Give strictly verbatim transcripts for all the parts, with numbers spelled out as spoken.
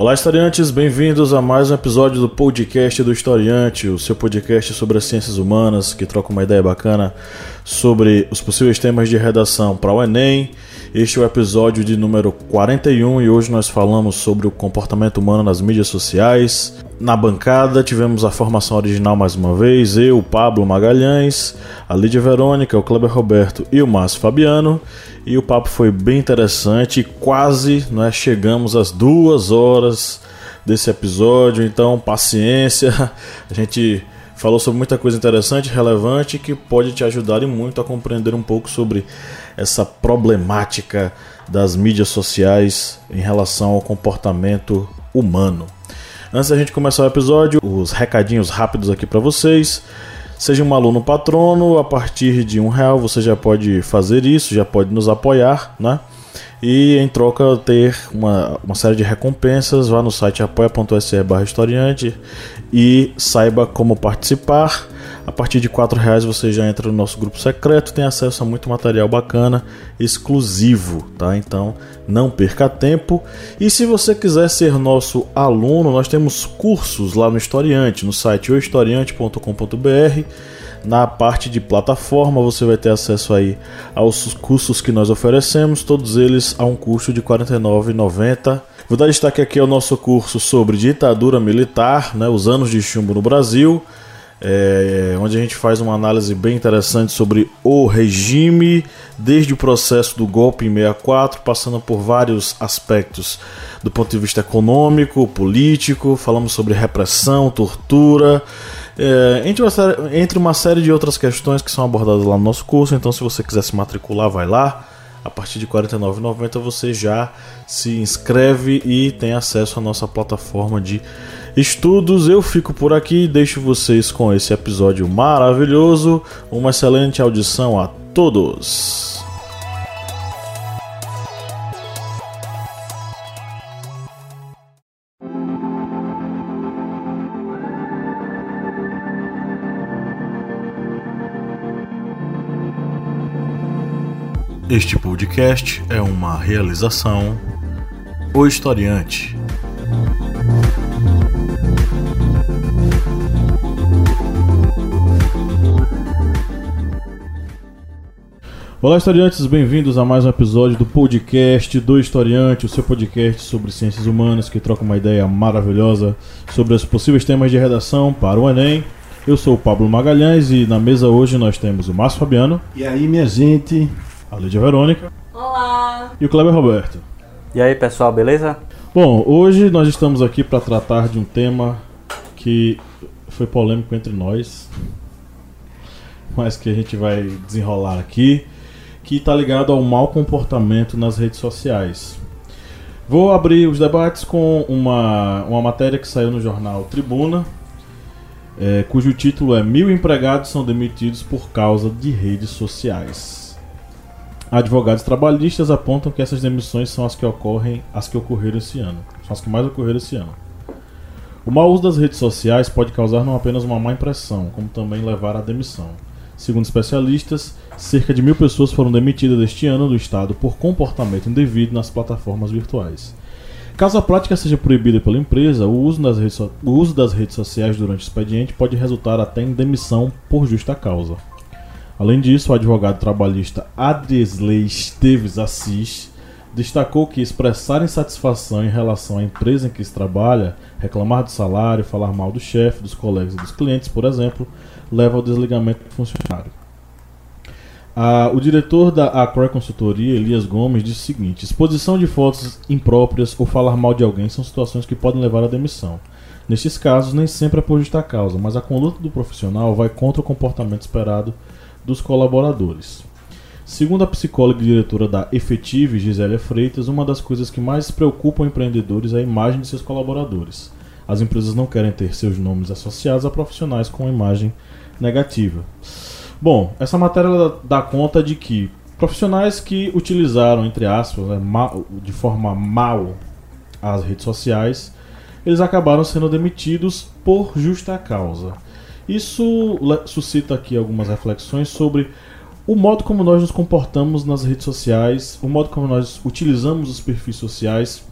Olá, historiantes, bem-vindos a mais um episódio do podcast do Historiante, o seu podcast sobre as ciências humanas, que troca uma ideia bacana sobre os possíveis temas de redação para o Enem. Este é o episódio de número quarenta e um e hoje nós falamos sobre o comportamento humano nas mídias sociais. Na bancada tivemos a formação original mais uma vez, eu, Pablo Magalhães, a Lídia Verônica, o Cléber Roberto e o Márcio Fabiano. E o papo foi bem interessante, quase nós chegamos às duas horas desse episódio, então paciência, a gente falou sobre muita coisa interessante, relevante, que pode te ajudar e muito a compreender um pouco sobre essa problemática das mídias sociais em relação ao comportamento humano. Antes da gente começar o episódio, os recadinhos rápidos aqui para vocês. Seja um aluno patrono, a partir de um real você já pode fazer isso, já pode nos apoiar, né? E em troca ter uma, uma série de recompensas, vá no site apoia.se barra historiante e saiba como participar. A partir de quatro reais você já entra no nosso grupo secreto, tem acesso a muito material bacana, exclusivo, tá? Então não perca tempo. E se você quiser ser nosso aluno, nós temos cursos lá no Historiante, no site o historiante ponto com ponto b r. Na parte de plataforma você vai ter acesso aí aos cursos que nós oferecemos, todos eles a um custo de quarenta e nove reais e noventa centavos. Vou dar destaque aqui ao nosso curso sobre ditadura militar, né, os anos de chumbo no Brasil, é, onde a gente faz uma análise bem interessante sobre o regime, desde o processo do golpe em sessenta e quatro, passando por vários aspectos do ponto de vista econômico, político, falamos sobre repressão, tortura, É, entre, uma série, entre uma série de outras questões que são abordadas lá no nosso curso. Então, se você quiser se matricular, vai lá. A partir de quarenta e nove reais e noventa centavos você já se inscreve e tem acesso à nossa plataforma de estudos. Eu fico por aqui e deixo vocês com esse episódio maravilhoso. Uma excelente audição a todos! Este podcast é uma realização O Historiante. Olá, historiantes, bem-vindos a mais um episódio do podcast do Historiante, o seu podcast sobre ciências humanas que troca uma ideia maravilhosa sobre os possíveis temas de redação para o Enem. Eu sou o Pablo Magalhães e na mesa hoje nós temos o Márcio Fabiano. E aí, minha gente? A Lídia Verônica. Olá! E o Cléber Roberto. E aí, pessoal, beleza? Bom, hoje nós estamos aqui para tratar de um tema que foi polêmico entre nós, mas que a gente vai desenrolar aqui, que está ligado ao mau comportamento nas redes sociais. Vou abrir os debates com uma, uma matéria que saiu no jornal Tribuna, é, cujo título é Mil empregados são demitidos por causa de redes sociais. Advogados trabalhistas apontam que essas demissões são as que ocorrem, as que ocorreram esse ano. São as que mais ocorreram esse ano. O mau uso das redes sociais pode causar não apenas uma má impressão, como também levar à demissão. Segundo especialistas, cerca de mil pessoas foram demitidas este ano do Estado por comportamento indevido nas plataformas virtuais. Caso a prática seja proibida pela empresa, o uso das redes, so- o uso das redes sociais durante o expediente pode resultar até em demissão por justa causa. Além disso, o advogado trabalhista Adesley Esteves Assis destacou que expressar insatisfação em relação à empresa em que se trabalha, reclamar do salário, falar mal do chefe, dos colegas e dos clientes, por exemplo, leva ao desligamento do funcionário. Ah, o diretor da Acroy Consultoria, Elias Gomes, disse o seguinte: exposição de fotos impróprias ou falar mal de alguém são situações que podem levar à demissão. Nestes casos, nem sempre é por justa causa, mas a conduta do profissional vai contra o comportamento esperado dos colaboradores. Segundo a psicóloga e diretora da Efetive, Gisélia Freitas, uma das coisas que mais preocupam empreendedores é a imagem de seus colaboradores. As empresas não querem ter seus nomes associados a profissionais com imagem negativa. Bom, essa matéria dá conta de que profissionais que utilizaram, entre aspas, né, mal, de forma mal as redes sociais, eles acabaram sendo demitidos por justa causa. Isso suscita aqui algumas reflexões sobre o modo como nós nos comportamos nas redes sociais, o modo como nós utilizamos os perfis sociais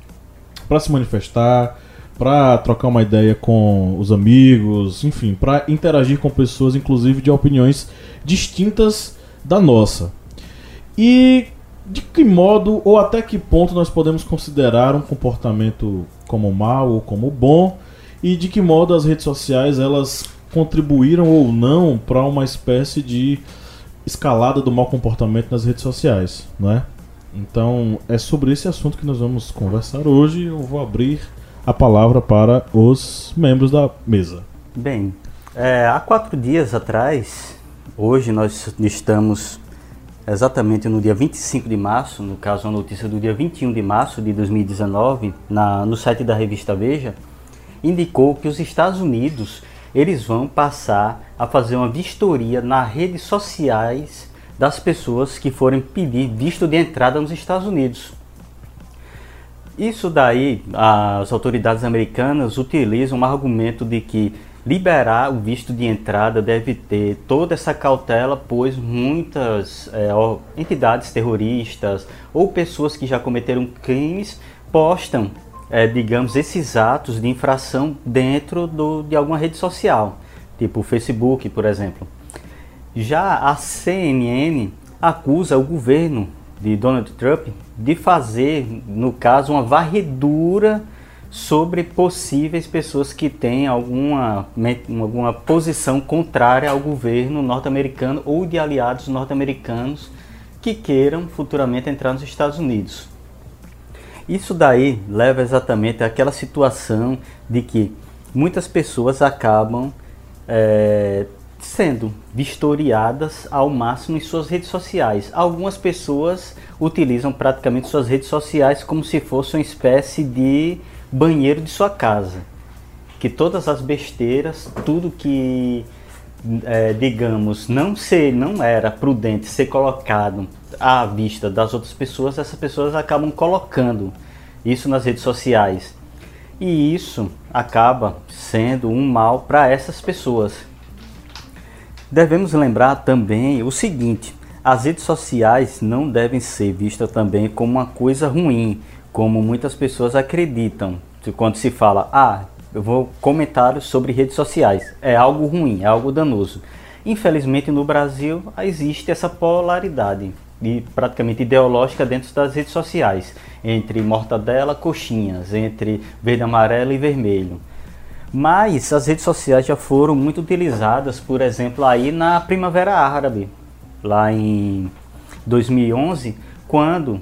para se manifestar, para trocar uma ideia com os amigos, enfim, para interagir com pessoas, inclusive de opiniões distintas da nossa. E de que modo ou até que ponto nós podemos considerar um comportamento como mal ou como bom, e de que modo as redes sociais elas contribuíram ou não para uma espécie de escalada do mau comportamento nas redes sociais, não é? Então é sobre esse assunto que nós vamos conversar hoje. Eu vou abrir a palavra para os membros da mesa. Bem, é, há quatro dias atrás, hoje nós estamos exatamente no dia vinte e cinco de março, no caso a notícia do dia vinte e um de março de dois mil e dezenove, na, no site da revista Veja, indicou que os Estados Unidos eles vão passar a fazer uma vistoria nas redes sociais das pessoas que forem pedir visto de entrada nos Estados Unidos. Isso daí, as autoridades americanas utilizam um argumento de que liberar o visto de entrada deve ter toda essa cautela, pois muitas é, entidades terroristas ou pessoas que já cometeram crimes postam, é, digamos, esses atos de infração dentro do, de alguma rede social, tipo o Facebook, por exemplo. Já a C N N acusa o governo de Donald Trump de fazer, no caso, uma varredura sobre possíveis pessoas que têm alguma, alguma posição contrária ao governo norte-americano ou de aliados norte-americanos que queiram futuramente entrar nos Estados Unidos. Isso daí leva exatamente àquela situação de que muitas pessoas acabam é, sendo vistoriadas ao máximo em suas redes sociais. Algumas pessoas utilizam praticamente suas redes sociais como se fosse uma espécie de banheiro de sua casa, que todas as besteiras, tudo que, é, digamos, não, ser, não era prudente ser colocado à vista das outras pessoas, essas pessoas acabam colocando isso nas redes sociais. E isso acaba sendo um mal para essas pessoas. Devemos lembrar também o seguinte: as redes sociais não devem ser vistas também como uma coisa ruim, como muitas pessoas acreditam. Quando se fala, ah, eu vou comentários sobre redes sociais, é algo ruim, é algo danoso. Infelizmente no Brasil existe essa polaridade e praticamente ideológica dentro das redes sociais, entre mortadela, coxinhas, entre verde, amarelo e vermelho. Mas as redes sociais já foram muito utilizadas, por exemplo, aí na Primavera Árabe, lá em dois mil e onze, quando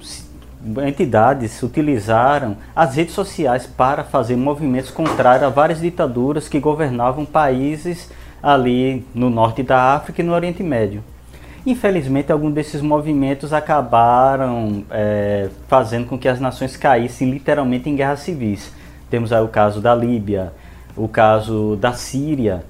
entidades utilizaram as redes sociais para fazer movimentos contrários a várias ditaduras que governavam países ali no norte da África e no Oriente Médio. Infelizmente, alguns desses movimentos acabaram é, fazendo com que as nações caíssem literalmente em guerras civis. Temos aí o caso da Líbia, o caso da Síria.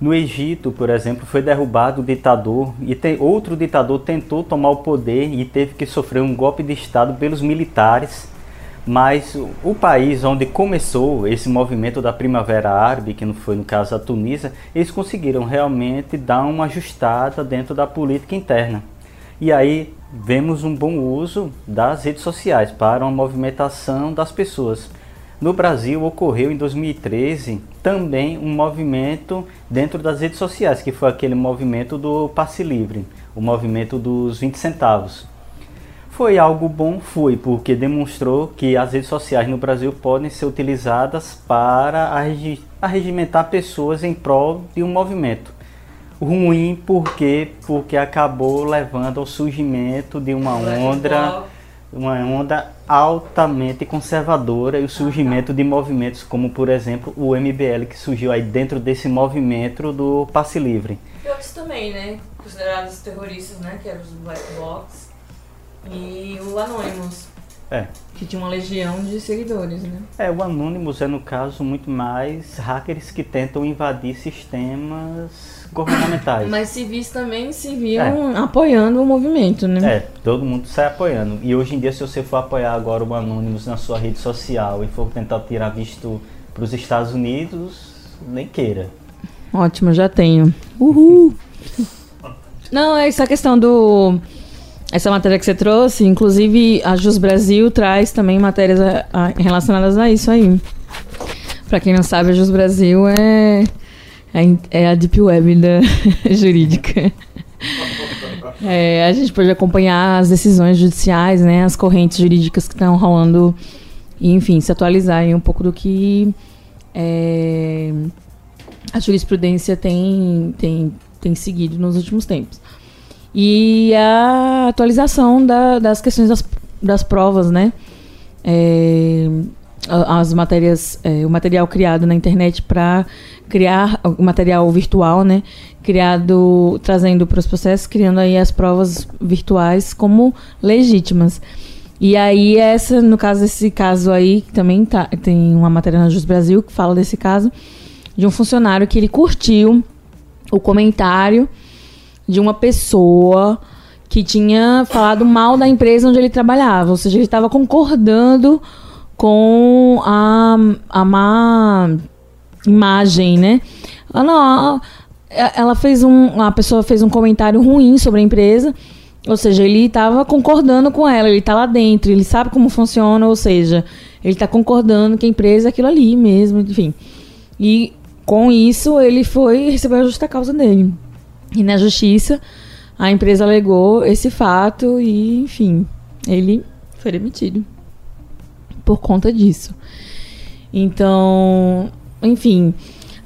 No Egito, por exemplo, foi derrubado o ditador e tem, outro ditador tentou tomar o poder e teve que sofrer um golpe de Estado pelos militares. Mas o país onde começou esse movimento da Primavera Árabe, que não foi no caso a Tunísia, eles conseguiram realmente dar uma ajustada dentro da política interna. E aí vemos um bom uso das redes sociais para uma movimentação das pessoas. No Brasil ocorreu em dois mil e treze também um movimento dentro das redes sociais, que foi aquele movimento do Passe Livre, o movimento dos vinte centavos. Foi algo bom? Foi, porque demonstrou que as redes sociais no Brasil podem ser utilizadas para arregimentar pessoas em prol de um movimento. Ruim, porque, porque acabou levando ao surgimento de uma onda, uma onda altamente conservadora e o surgimento de movimentos como, por exemplo, o M B L, que surgiu aí dentro desse movimento do Passe Livre. E outros também, né? Considerados terroristas, né? Que eram os Black Blocs. E o Anonymous, é. que tinha uma legião de seguidores, né? É, o Anonymous é, no caso, muito mais hackers que tentam invadir sistemas governamentais. Mas civis também se viam é. apoiando o movimento, né? É, todo mundo sai apoiando. E hoje em dia, se você for apoiar agora o Anonymous na sua rede social e for tentar tirar visto para os Estados Unidos, nem queira. Ótimo, já tenho. Uhul! Não, é isso, a questão do... Essa matéria que você trouxe, inclusive a Jus Brasil traz também matérias a, a, relacionadas a isso aí. Pra quem não sabe, a Jus Brasil é, é, é a Deep Web da jurídica. É, a gente pode acompanhar as decisões judiciais, né, as correntes jurídicas que estão rolando, e, enfim, se atualizar aí um pouco do que é, a jurisprudência tem, tem, tem seguido nos últimos tempos. E a atualização da, das questões das, das provas, né? É, as matérias, é, o material criado na internet para criar o material virtual, né? Criado, trazendo para os processos, criando aí as provas virtuais como legítimas. E aí, essa, no caso, esse caso aí, que também tá, tem uma matéria na Jus Brasil que fala desse caso, de um funcionário que ele curtiu o comentário de uma pessoa que tinha falado mal da empresa onde ele trabalhava. Ou seja, ele estava concordando com a, a má imagem, né? Ah, não, ela fez um, a pessoa fez um comentário ruim sobre a empresa. Ou seja, ele estava concordando com ela. Ele está lá dentro, ele sabe como funciona. Ou seja, ele está concordando que a empresa é aquilo ali mesmo, enfim. E com isso, ele foi receber a justa causa dele. E na justiça, a empresa alegou esse fato e, enfim, ele foi demitido por conta disso. Então, enfim,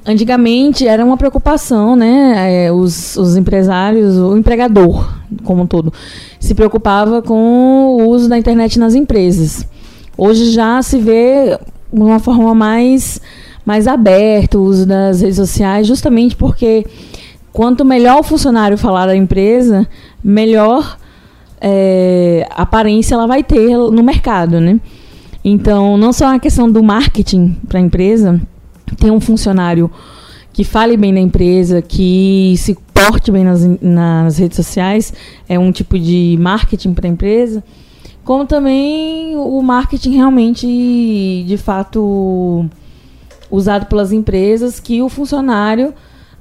antigamente era uma preocupação, né? É, os, os empresários, o empregador como um todo, se preocupava com o uso da internet nas empresas. Hoje já se vê de uma forma mais, mais aberta o uso das redes sociais, justamente porque... quanto melhor o funcionário falar da empresa, melhor é, aparência ela vai ter no mercado, né? Então, não só a questão do marketing para a empresa, ter um funcionário que fale bem da empresa, que se porte bem nas, nas redes sociais, é um tipo de marketing para a empresa, como também o marketing realmente, de fato, usado pelas empresas, que o funcionário...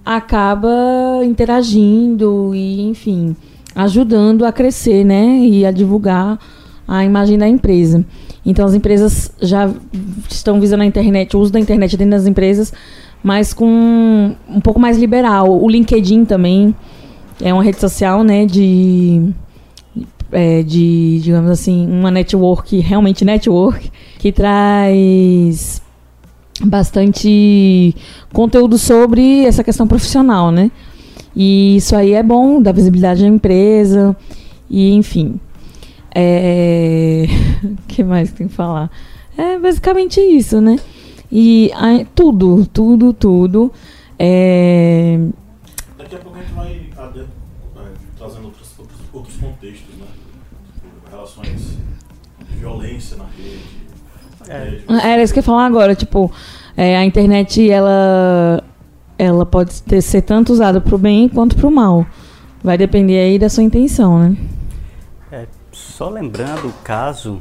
acaba interagindo e, enfim, ajudando a crescer, né, e a divulgar a imagem da empresa. Então, as empresas já estão visando a internet, o uso da internet dentro das empresas, mas com um pouco mais liberal. O LinkedIn também é uma rede social, né, de, é, de digamos assim, uma network, realmente network, que traz... bastante conteúdo sobre essa questão profissional, né? E isso aí é bom, dá visibilidade à empresa, e enfim. É... O que mais tem que falar? É basicamente isso, né? E a, tudo, tudo, tudo. É... Daqui a pouco a gente vai ad... trazendo outros, outros, outros contextos, né? Relações de violência na rede. É. Era isso que eu ia falar agora, tipo, é, a internet, ela, ela pode ter, ser tanto usada para o bem quanto para o mal. Vai depender aí da sua intenção, né? É, só lembrando o caso,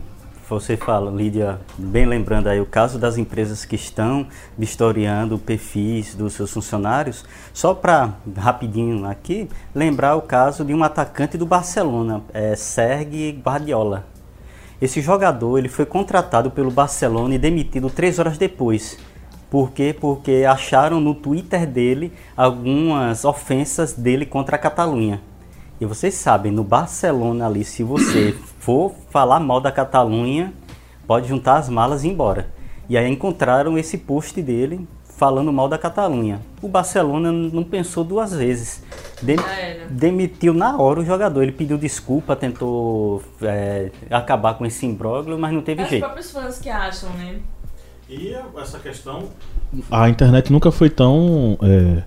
você fala, Lídia, bem lembrando aí o caso das empresas que estão vistoriando perfis dos seus funcionários, só para, rapidinho aqui, lembrar o caso de um atacante do Barcelona, é, Serge Guardiola. Esse jogador, ele foi contratado pelo Barcelona e demitido três horas depois. Por quê? Porque acharam no Twitter dele algumas ofensas dele contra a Catalunha. E vocês sabem, no Barcelona ali, se você for falar mal da Catalunha, pode juntar as malas e ir embora. E aí encontraram esse post dele falando mal da Catalunha. O Barcelona não pensou duas vezes. De- demitiu na hora o jogador. Ele pediu desculpa, tentou é, acabar com esse imbróglio, mas não teve é jeito. Os próprios fãs que acham, né? E essa questão... A internet nunca foi tão é,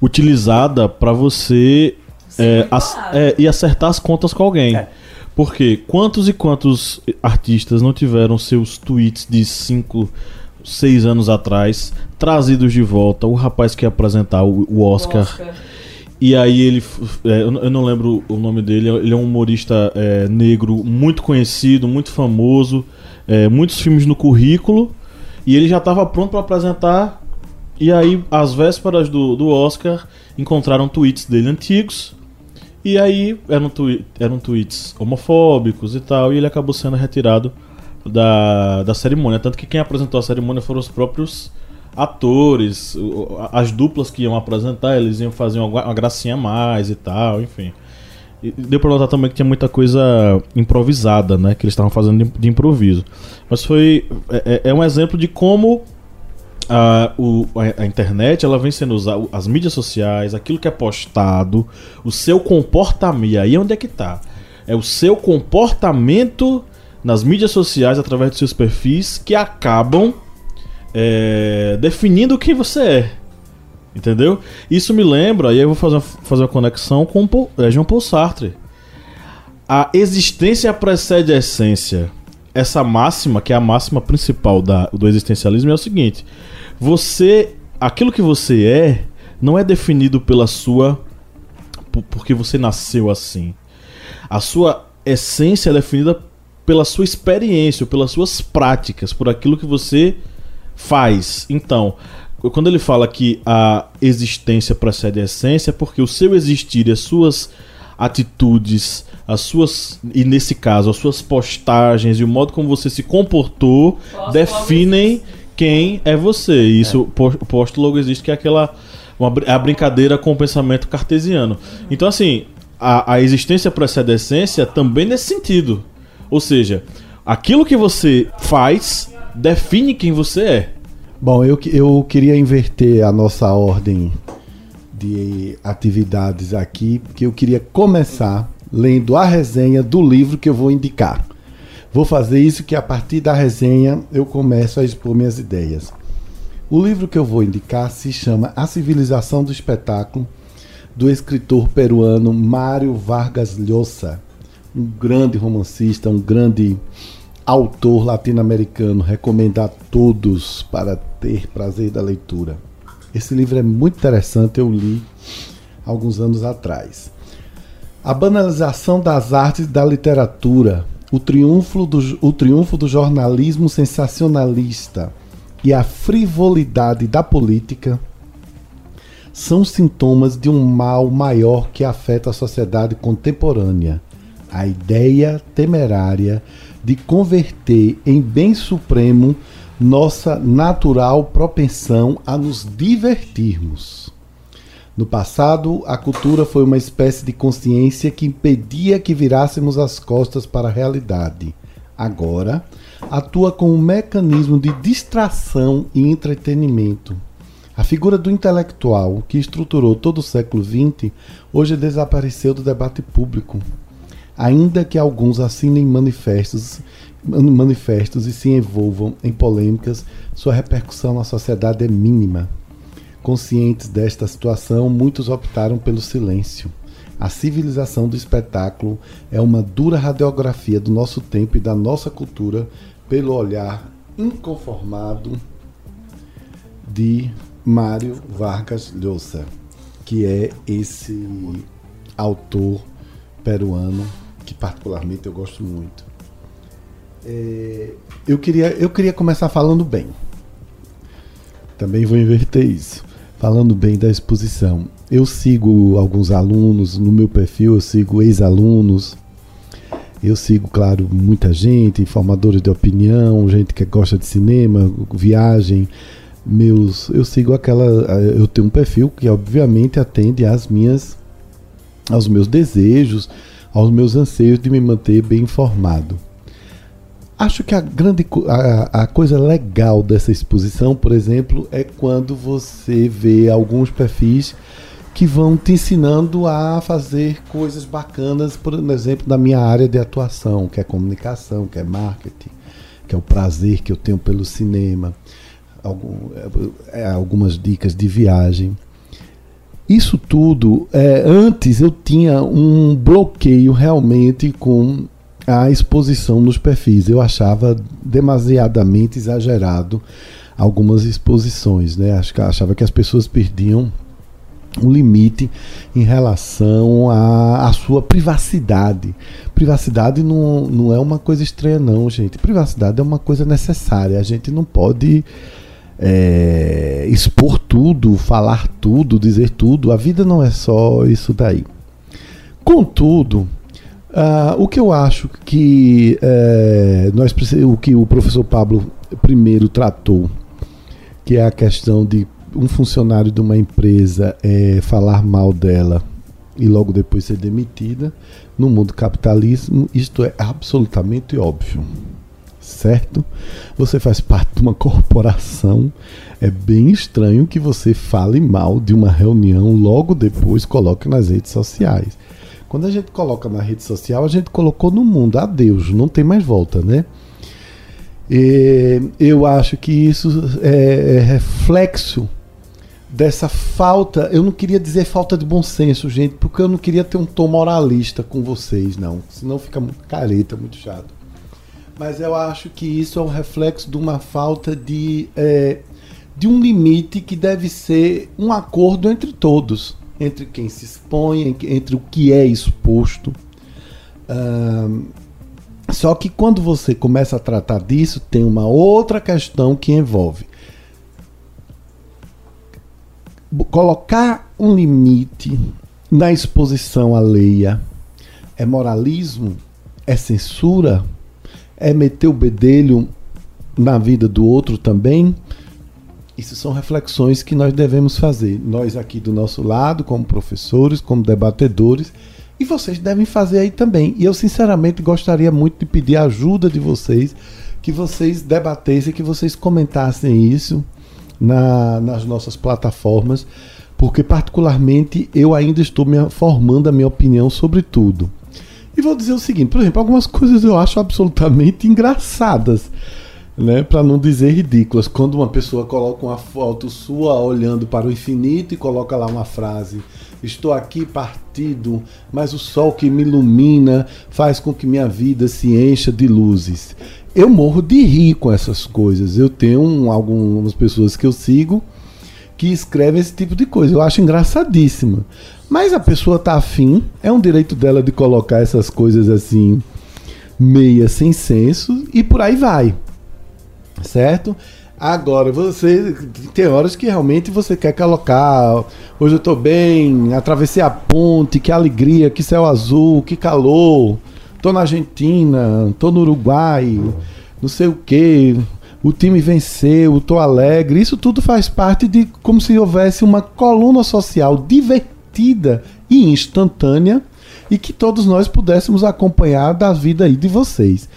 utilizada para você é, ac- é, e acertar as contas com alguém. É. Porque quantos e quantos artistas não tiveram seus tweets de cinco... seis anos atrás, trazidos de volta, o rapaz que ia apresentar o, o Oscar. Oscar. E aí ele... É, eu não lembro o nome dele, ele é um humorista é, negro muito conhecido, muito famoso, é, muitos filmes no currículo, e ele já estava pronto para apresentar, e aí, às vésperas do, do Oscar, encontraram tweets dele antigos, E aí eram, twi eram tweets homofóbicos e tal, e ele acabou sendo retirado da, da cerimônia. Tanto que quem apresentou a cerimônia foram os próprios atores, as duplas que iam apresentar, eles iam fazer uma, uma gracinha a mais e tal, enfim. E deu pra notar também que tinha muita coisa improvisada, né, que eles estavam fazendo de, de improviso. Mas foi... É, é um exemplo de como a, o, a, a internet, ela vem sendo usada, as mídias sociais, aquilo que é postado, o seu comportamento... E aí onde é que tá? É o seu comportamento nas mídias sociais, através dos seus perfis, que acabam... É, definindo quem você é, entendeu? Isso me lembra, e aí eu vou fazer, fazer uma conexão com Paul, é, Jean Paul Sartre. A existência precede a essência. Essa máxima, que é a máxima principal da, do existencialismo, é o seguinte: você, aquilo que você é, não é definido pela sua, por, porque você nasceu assim. A sua essência é definida pela sua experiência, pelas suas práticas, por aquilo que você faz. Então, quando ele fala que a existência precede a essência, é porque o seu existir, as suas atitudes, as suas, e nesse caso, as suas postagens e o modo como você se comportou, posto definem quem é você. E isso, o posto logo existe, que é aquela uma, a brincadeira com o pensamento cartesiano. Então, assim, a, a existência precede a essência também nesse sentido. Ou seja, aquilo que você faz define quem você é. Bom, eu, eu queria inverter a nossa ordem de atividades aqui, porque eu queria começar lendo a resenha do livro que eu vou indicar. Vou fazer isso, que a partir da resenha eu começo a expor minhas ideias. O livro que eu vou indicar se chama A Civilização do Espetáculo, do escritor peruano Mário Vargas Llosa, um grande romancista, um grande... autor latino-americano. Recomendo a todos para ter prazer da leitura. Esse livro é muito interessante, eu li alguns anos atrás. A banalização das artes e da literatura, o triunfo do, o triunfo do jornalismo sensacionalista e a frivolidade da política são sintomas de um mal maior que afeta a sociedade contemporânea. A ideia temerária de converter em bem supremo nossa natural propensão a nos divertirmos. No passado, a cultura foi uma espécie de consciência que impedia que virássemos as costas para a realidade. Agora, atua como um mecanismo de distração e entretenimento. A figura do intelectual, que estruturou todo o século vinte, hoje desapareceu do debate público. Ainda que alguns assinem manifestos, manifestos e se envolvam em polêmicas, sua repercussão na sociedade é mínima. Conscientes desta situação, muitos optaram pelo silêncio. A civilização do espetáculo é uma dura radiografia do nosso tempo e da nossa cultura pelo olhar inconformado de Mário Vargas Llosa, que é esse autor peruano que particularmente eu gosto muito. É, eu, queria, eu queria começar falando bem. Também vou inverter isso. Falando bem da exposição. Eu sigo alguns alunos no meu perfil, eu sigo ex-alunos, eu sigo, claro, muita gente, formadores de opinião, gente que gosta de cinema, viagem. Meus, eu sigo aquela... Eu tenho um perfil que obviamente atende às minhas, aos meus desejos, aos meus anseios de me manter bem informado. Acho que a grande a, a coisa legal dessa exposição, por exemplo, é quando você vê alguns perfis que vão te ensinando a fazer coisas bacanas, por exemplo, na minha área de atuação, que é comunicação, que é marketing, que é o prazer que eu tenho pelo cinema, algum, é, algumas dicas de viagem. Isso tudo, é, antes eu tinha um bloqueio realmente com a exposição nos perfis. Eu achava demasiadamente exagerado algumas exposições, né? Achava que as pessoas perdiam um limite em relação à sua privacidade. Privacidade não, não é uma coisa estranha, não, gente. Privacidade é uma coisa necessária. A gente não pode... É, expor tudo, falar tudo, dizer tudo. A vida não é só isso daí. Contudo, uh, o que eu acho que uh, nós o que o professor Pablo primeiro tratou, que é a questão de um funcionário de uma empresa uh, falar mal dela e logo depois ser demitida, no mundo capitalismo isto é absolutamente óbvio, certo? Você faz parte de uma corporação, é bem estranho que você fale mal de uma reunião, logo depois coloque nas redes sociais. Quando a gente coloca na rede social, a gente colocou no mundo, adeus, não tem mais volta, né? E eu acho que isso é reflexo dessa falta, eu não queria dizer falta de bom senso, gente, porque eu não queria ter um tom moralista com vocês, não, senão fica muito careta, muito chato. Mas eu acho que isso é um reflexo de uma falta de, é, de um limite que deve ser um acordo entre todos, entre quem se expõe, entre o que é exposto. Um, só que quando você começa a tratar disso, tem uma outra questão que envolve colocar um limite na exposição alheia. É moralismo? É censura? É meter o bedelho na vida do outro também? Isso são reflexões que nós devemos fazer, nós aqui do nosso lado, como professores, como debatedores, e vocês devem fazer aí também. E eu sinceramente gostaria muito de pedir a ajuda de vocês, que vocês debatessem, que vocês comentassem isso na, nas nossas plataformas, porque particularmente eu ainda estou me formando a minha opinião sobre tudo. E vou dizer o seguinte, por exemplo, algumas coisas eu acho absolutamente engraçadas, né, para não dizer ridículas. Quando uma pessoa coloca uma foto sua olhando para o infinito e coloca lá uma frase: estou aqui partido, mas o sol que me ilumina faz com que minha vida se encha de luzes. Eu morro de rir com essas coisas. Eu tenho algumas pessoas que eu sigo que escrevem esse tipo de coisa. Eu acho engraçadíssima. Mas a pessoa está afim, é um direito dela de colocar essas coisas assim, meia sem senso, e por aí vai, certo? Agora, você tem horas que realmente você quer colocar: hoje eu estou bem, atravessei a ponte, que alegria, que céu azul, que calor, estou na Argentina, estou no Uruguai, não sei o quê, o time venceu, estou alegre. Isso tudo faz parte de como se houvesse uma coluna social divertida e instantânea, e que todos nós pudéssemos acompanhar da vida aí de vocês.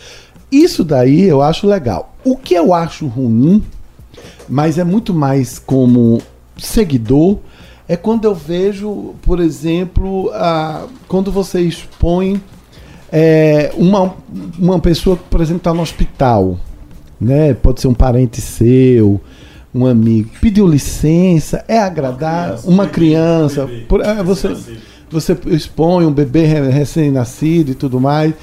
Isso daí eu acho legal. O que eu acho ruim, mas é muito mais como seguidor, é quando eu vejo, por exemplo, a, quando você expõe é, uma, uma pessoa que, por exemplo, está no hospital, né? Pode ser um parente seu, um amigo, pediu licença, é agradar uma criança, uma bebê, criança um por, é, você, você expõe um bebê recém-nascido e tudo mais,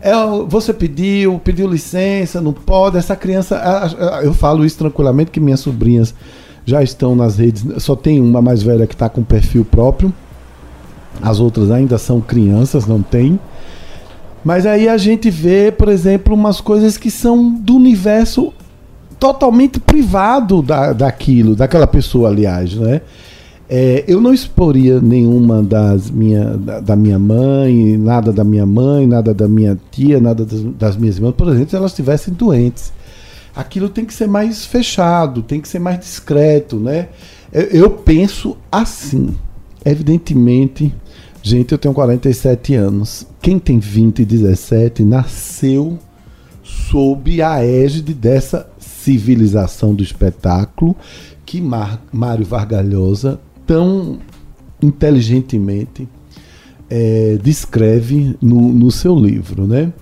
é, você pediu, pediu licença, não pode, essa criança, eu falo isso tranquilamente, que minhas sobrinhas já estão nas redes, só tem uma mais velha que está com perfil próprio, as outras ainda são crianças, não tem. Mas aí a gente vê, por exemplo, umas coisas que são do universo totalmente privado da, daquilo, daquela pessoa, aliás, né? É, eu não exporia nenhuma das minha, da, da minha mãe, nada da minha mãe, nada da minha tia, nada das, das minhas irmãs, por exemplo, se elas estivessem doentes. Aquilo tem que ser mais fechado, tem que ser mais discreto, né? Eu, eu penso assim. Evidentemente, gente, eu tenho quarenta e sete anos. Quem tem vinte e dezessete nasceu sob a égide dessa civilização do espetáculo que Mar- Mário Vargas Llosa tão inteligentemente é, descreve no, no seu livro, né?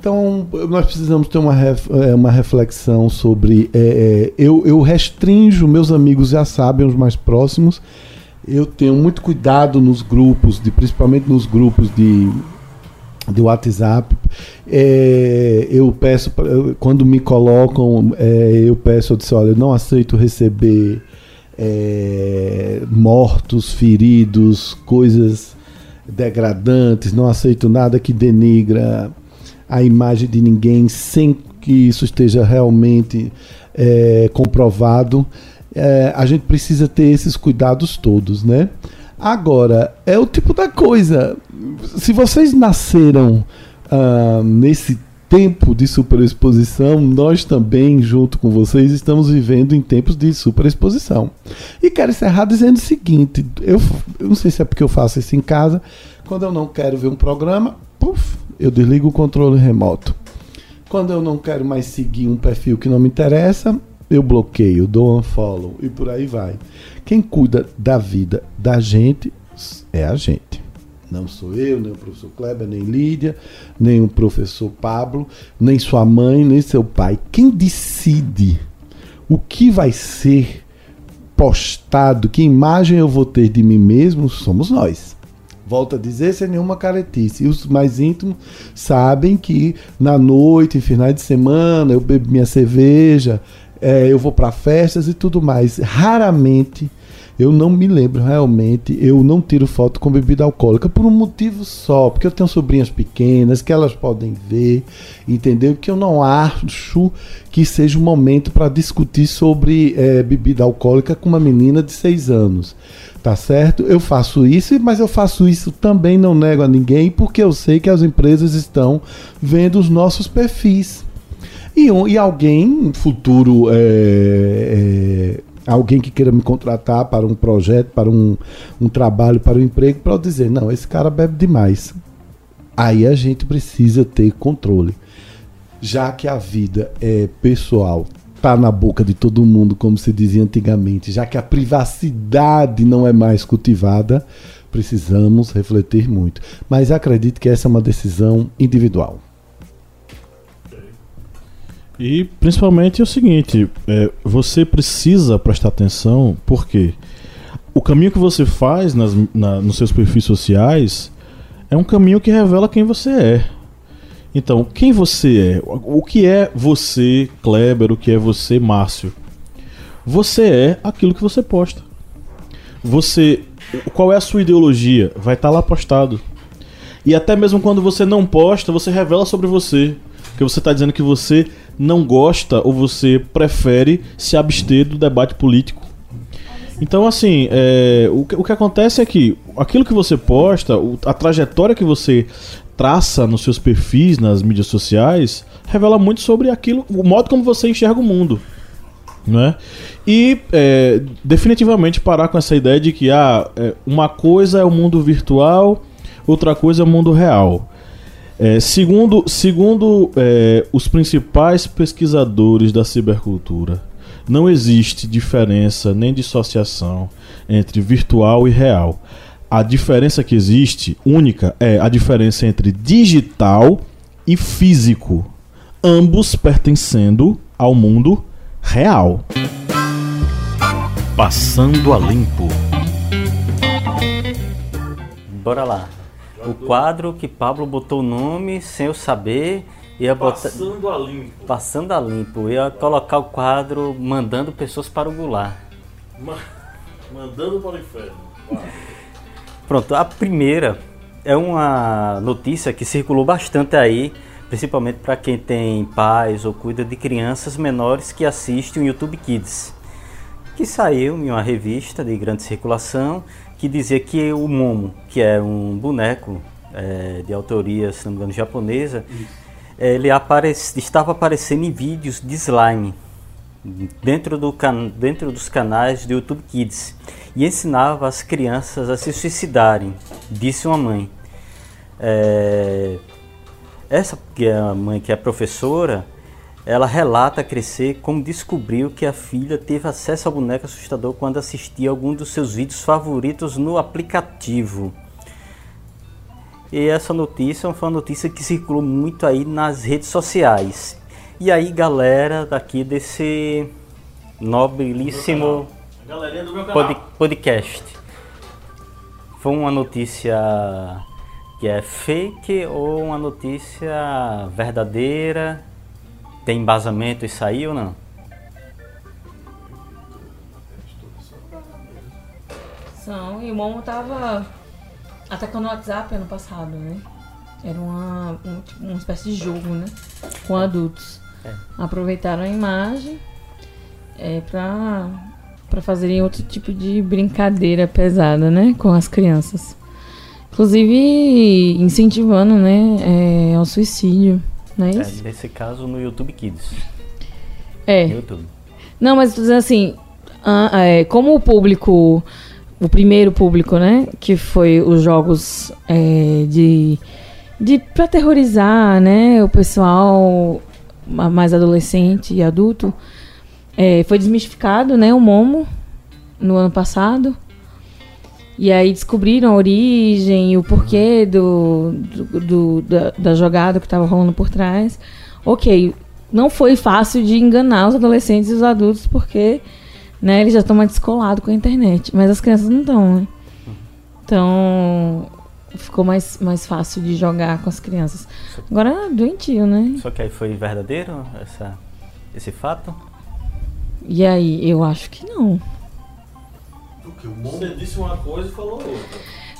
Então nós precisamos ter uma, ref- uma reflexão sobre é, é, eu, eu restringo, meus amigos já sabem, os mais próximos, eu tenho muito cuidado nos grupos, de, principalmente nos grupos de do WhatsApp, é, eu peço, quando me colocam, é, eu peço, eu disse, olha, eu não aceito receber é, mortos, feridos, coisas degradantes, não aceito nada que denigra a imagem de ninguém sem que isso esteja realmente é, comprovado. É, a gente precisa ter esses cuidados todos, né? Agora, é o tipo da coisa, se vocês nasceram uh, nesse tempo de superexposição, nós também, junto com vocês, estamos vivendo em tempos de superexposição. E quero encerrar dizendo o seguinte, eu, eu não sei se é porque eu faço isso em casa, quando eu não quero ver um programa, puff, eu desligo o controle remoto. Quando eu não quero mais seguir um perfil que não me interessa, eu bloqueio, dou unfollow e por aí vai. Quem cuida da vida da gente é a gente. Não sou eu, nem o professor Cléber, nem Lídia, nem o professor Pablo, nem sua mãe, nem seu pai. Quem decide o que vai ser postado, que imagem eu vou ter de mim mesmo, somos nós. Volto a dizer, sem nenhuma caretice. E os mais íntimos sabem que na noite, em finais de semana, eu bebo minha cerveja, é, eu vou para festas e tudo mais. Raramente... Eu não me lembro realmente, eu não tiro foto com bebida alcoólica por um motivo só, porque eu tenho sobrinhas pequenas que elas podem ver, entendeu? Que eu não acho que seja um momento para discutir sobre é, bebida alcoólica com uma menina de seis anos, tá certo? Eu faço isso, mas eu faço isso também, não nego a ninguém, porque eu sei que as empresas estão vendo os nossos perfis. E, um, e alguém, um futuro... É, é, Alguém que queira me contratar para um projeto, para um, um trabalho, para um emprego, para eu dizer, não, esse cara bebe demais. Aí a gente precisa ter controle. Já que a vida é pessoal, está na boca de todo mundo, como se dizia antigamente, já que a privacidade não é mais cultivada, precisamos refletir muito. Mas acredito que essa é uma decisão individual. E principalmente é o seguinte, é, você precisa prestar atenção, porque o caminho que você faz nas, na, nos seus perfis sociais é um caminho que revela quem você é. Então, quem você é? O que é você, Cléber? O que é você, Márcio? Você é aquilo que você posta. Você, qual é a sua ideologia? Vai estar lá postado. E até mesmo quando você não posta, você revela sobre você. Porque você está dizendo que você não gosta ou você prefere se abster do debate político. Então, assim, é, o, que, o que acontece é que aquilo que você posta, o, a trajetória que você traça nos seus perfis, nas mídias sociais, revela muito sobre aquilo, o modo como você enxerga o mundo. Né? E, é, definitivamente, parar com essa ideia de que ah, uma coisa é o mundo virtual, outra coisa é o mundo real. É, segundo segundo é, os principais pesquisadores da cibercultura, não existe diferença nem dissociação entre virtual e real. A diferença que existe, única, é a diferença entre digital e físico, ambos pertencendo ao mundo real. Passando a limpo. Bora lá. O quadro que Pablo botou o nome sem eu saber, ia botar... Passando a limpo. Passando a limpo. Ia colocar o quadro mandando pessoas para o gulag. Ma... Mandando para o inferno. Quadro. Pronto, a primeira é uma notícia que circulou bastante aí, principalmente para quem tem pais ou cuida de crianças menores que assistem o YouTube Kids, que saiu em uma revista de grande circulação, que dizia que o Momo, que é um boneco é, de autoria, se não me engano, japonesa, ele apare... estava aparecendo em vídeos de slime dentro, do can... dentro dos canais do YouTube Kids e ensinava as crianças a se suicidarem, disse uma mãe. É... Essa que é a mãe, que é professora, ela relata crescer como descobriu que a filha teve acesso ao boneco assustador quando assistia algum dos seus vídeos favoritos no aplicativo. E essa notícia foi uma notícia que circulou muito aí nas redes sociais. E aí, galera daqui desse nobilíssimo pod- podcast. Foi uma notícia que é fake ou uma notícia verdadeira? Tem embasamento isso aí ou não? São, e o Momo tava atacando o WhatsApp ano passado, né? Era uma, um, uma espécie de jogo, né? Com adultos. É. Aproveitaram a imagem é, pra, pra fazerem outro tipo de brincadeira pesada, né? Com as crianças. inclusive incentivando, né, é, ao suicídio, não é isso? É, nesse caso no YouTube Kids. É. YouTube. Não, mas tô dizendo assim, ah, é, como o público, o primeiro público, né, que foi os jogos é, de, de para aterrorizar, né, o pessoal mais adolescente e adulto, é, foi desmistificado, né, o Momo no ano passado. E aí descobriram a origem e o porquê do, do, do, da, da jogada que estava rolando por trás. Ok, não foi fácil de enganar os adolescentes e os adultos, porque, né, eles já estão mais descolados com a internet. Mas as crianças não estão, né? Então, ficou mais, mais fácil de jogar com as crianças. Agora é doentio, né? Só que aí foi verdadeiro essa, esse fato? E aí, eu acho que não. Que o mundo... Você disse uma coisa e falou outra.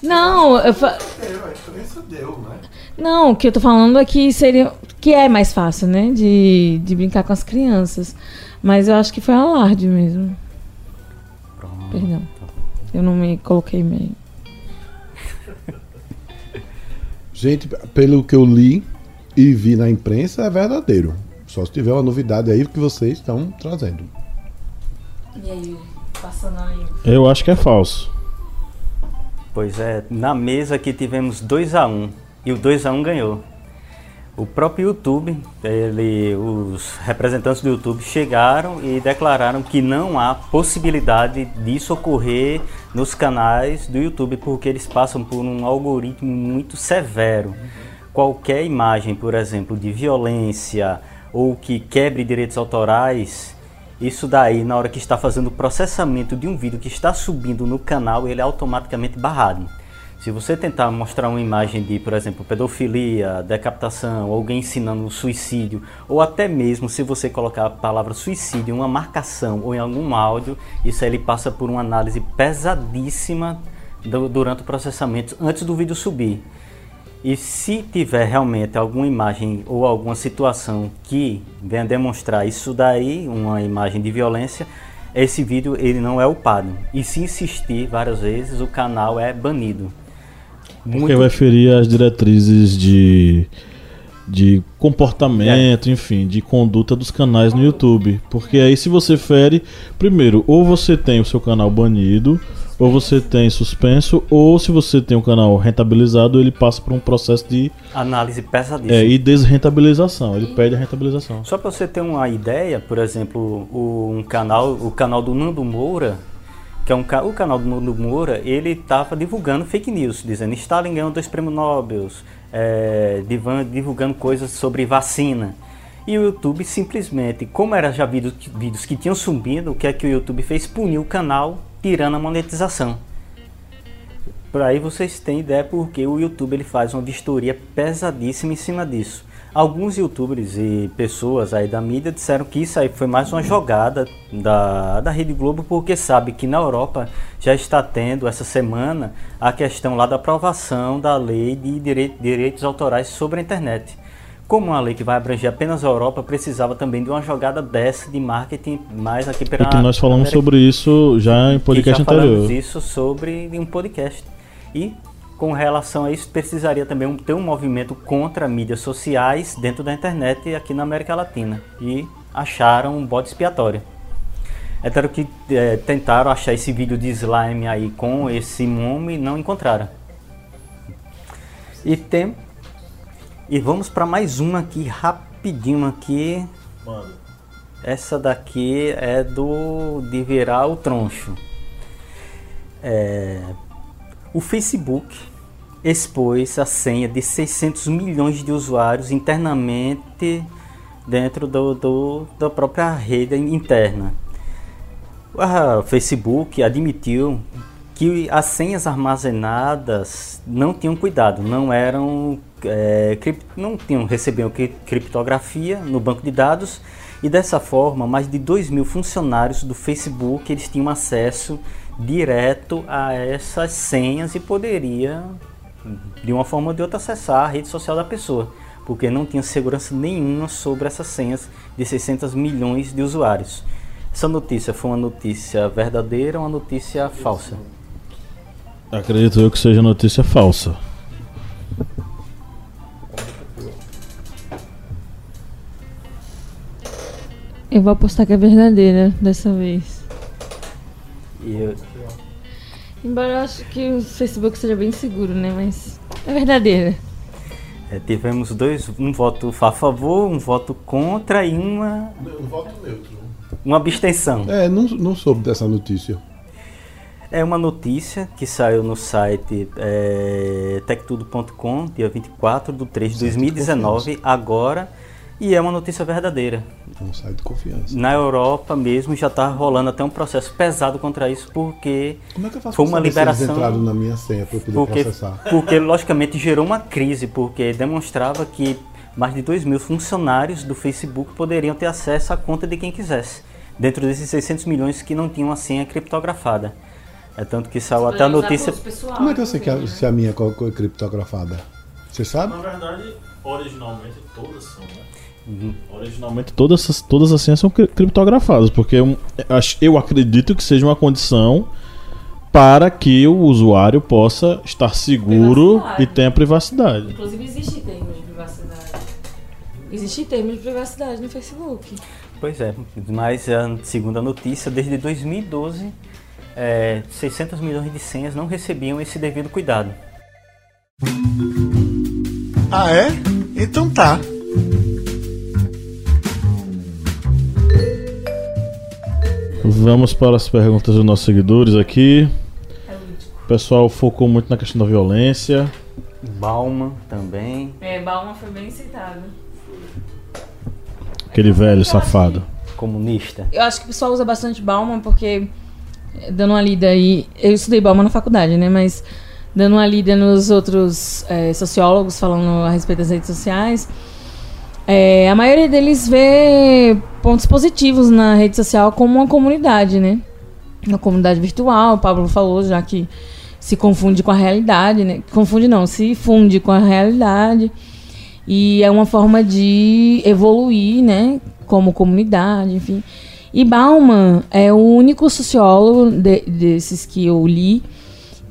Não, eu fa... a diferença deu, né? Não, o que eu tô falando é que seria... que é mais fácil, né? De, de brincar com as crianças. Mas eu acho que foi alarde mesmo. Pronto. Perdão. Eu não me coloquei meio. Gente, pelo que eu li e vi na imprensa, é verdadeiro. Só se tiver uma novidade aí que vocês estão trazendo. E aí? Eu acho que é falso. Pois é, na mesa aqui tivemos dois a um e o dois a um ganhou. O próprio YouTube, ele, os representantes do YouTube chegaram e declararam que não há possibilidade disso ocorrer nos canais do YouTube, porque eles passam por um algoritmo muito severo. Qualquer imagem, por exemplo, de violência ou que quebre direitos autorais, isso daí, na hora que está fazendo o processamento de um vídeo que está subindo no canal, ele é automaticamente barrado. Se você tentar mostrar uma imagem de, por exemplo, pedofilia, decapitação, alguém ensinando suicídio, ou até mesmo se você colocar a palavra suicídio em uma marcação ou em algum áudio, isso aí ele passa por uma análise pesadíssima do, durante o processamento, antes do vídeo subir. E se tiver realmente alguma imagem ou alguma situação que venha demonstrar isso daí, uma imagem de violência, esse vídeo ele não é upado. E se insistir várias vezes, o canal é banido. Muito... Porque vai ferir as diretrizes de, de comportamento, é. enfim, de conduta dos canais no YouTube. Porque aí se você fere, primeiro, ou você tem o seu canal banido, ou você tem suspenso, ou se você tem um canal rentabilizado, ele passa por um processo de... análise pesadíssima. É, e desrentabilização, ele perde a rentabilização. Só para você ter uma ideia, por exemplo, o, um canal, o canal do Nando Moura, que é um, o canal do Nando Moura, ele estava divulgando fake news, dizendo Stalin ganhou dois prêmios Nobel, é, divulgando coisas sobre vacina. E o YouTube simplesmente, como eram já vídeos, vídeos que tinham subido, o que é que o YouTube fez? Puniu o canal, tirando a monetização. Por aí vocês têm ideia, porque o YouTube ele faz uma vistoria pesadíssima em cima disso. Alguns youtubers e pessoas aí da mídia disseram que isso aí foi mais uma jogada da, da Rede Globo, porque sabe que na Europa já está tendo essa semana a questão lá da aprovação da lei de direito, direitos autorais sobre a internet. Como uma lei que vai abranger apenas a Europa, precisava também de uma jogada dessa de marketing mais aqui pela... E que nós falamos sobre isso já em podcast anterior. Já falamos isso sobre um podcast. E com relação a isso, precisaria também ter um movimento contra mídias sociais dentro da internet aqui na América Latina. E acharam um bode expiatório. É claro que é, tentaram achar esse vídeo de slime aí com esse nome e não encontraram. E tem... E vamos para mais uma aqui, rapidinho aqui. Mano. Essa daqui é do de virar o troncho. É, o Facebook expôs a senha de seiscentos milhões de usuários internamente dentro do, do, da própria rede interna. O Facebook admitiu que as senhas armazenadas não tinham cuidado, não eram... É, cripto, não tinham recebido criptografia no banco de dados e dessa forma mais de dois mil funcionários do Facebook eles tinham acesso direto a essas senhas e poderia de uma forma ou de outra acessar a rede social da pessoa, porque não tinha segurança nenhuma sobre essas senhas de seiscentos milhões de usuários. Essa notícia foi uma notícia verdadeira ou uma notícia falsa? Acredito eu que seja notícia falsa. Eu vou apostar que é verdadeira dessa vez. E eu... Embora eu acho que o Facebook seja bem seguro, né? Mas é verdadeira. É, tivemos dois, um voto a favor, um voto contra e uma... Um voto neutro. Uma abstenção. É, não, não soube dessa notícia. É uma notícia que saiu no site é, tectudo ponto com, dia vinte e quatro de três de dois mil e dezenove, agora, e é uma notícia verdadeira. Um site de confiança. Na Europa mesmo já está rolando até um processo pesado contra isso, porque como é que eu faço foi uma liberação. Eles entraram na minha senha para eu poder porque, processar. Porque, logicamente, gerou uma crise, porque demonstrava que mais de dois mil funcionários do Facebook poderiam ter acesso à conta de quem quisesse, dentro desses seiscentos milhões que não tinham a senha criptografada. É tanto que saiu até a notícia... Pessoal, como é que eu sei que a, se a minha é criptografada? Você sabe? Na verdade, originalmente todas são, né? Uhum. Originalmente todas, todas as senhas são criptografadas, porque eu, eu acredito que seja uma condição para que o usuário possa estar seguro e tenha privacidade. Inclusive existe termo de privacidade. Existe termo de privacidade no Facebook. Pois é, mas segundo a notícia, desde dois mil e doze... É, seiscentos milhões de senhas não recebiam esse devido cuidado. Ah, é? Então tá. Vamos para as perguntas dos nossos seguidores aqui. O pessoal focou muito na questão da violência. Bauman também. É, Bauman foi bem citado. Aquele velho safado. Comunista. Eu acho que o pessoal usa bastante Bauman porque... Dando uma lida aí, eu estudei Bauman na faculdade, né? Mas dando uma lida nos outros é, sociólogos falando a respeito das redes sociais, é, a maioria deles vê pontos positivos na rede social como uma comunidade, né? Uma comunidade virtual, o Pablo falou já que se confunde com a realidade, né? Confunde não, se funde com a realidade. E é uma forma de evoluir, né? Como comunidade, enfim... E Bauman é o único sociólogo de, desses que eu li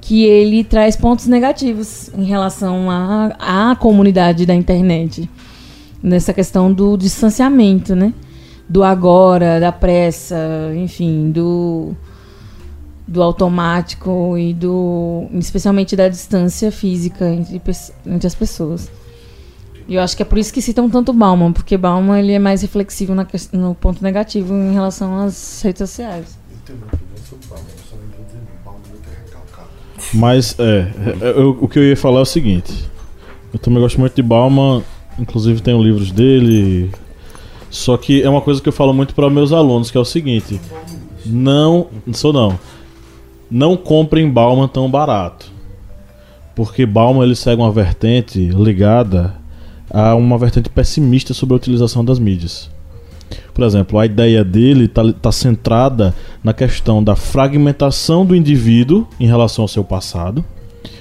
que ele traz pontos negativos em relação à comunidade da internet. Nessa questão do distanciamento, né? Do agora, da pressa, enfim, do, do automático e do, especialmente da distância física entre, entre as pessoas. E eu acho que é por isso que citam tanto Bauman, porque Bauman ele é mais reflexivo na que... no ponto negativo em relação às redes sociais. Eu tenho uma opinião sobre Bauman, só me entendo Bauman muito recalcado. Mas, é, eu, o que eu ia falar é o seguinte, eu também gosto muito de Bauman, inclusive tenho livros dele, só que é uma coisa que eu falo muito para meus alunos, que é o seguinte, não, não sou não, não comprem Bauman tão barato, porque Bauman ele segue uma vertente ligada... há uma vertente pessimista sobre a utilização das mídias. Por exemplo, a ideia dele está tá centrada na questão da fragmentação do indivíduo em relação ao seu passado,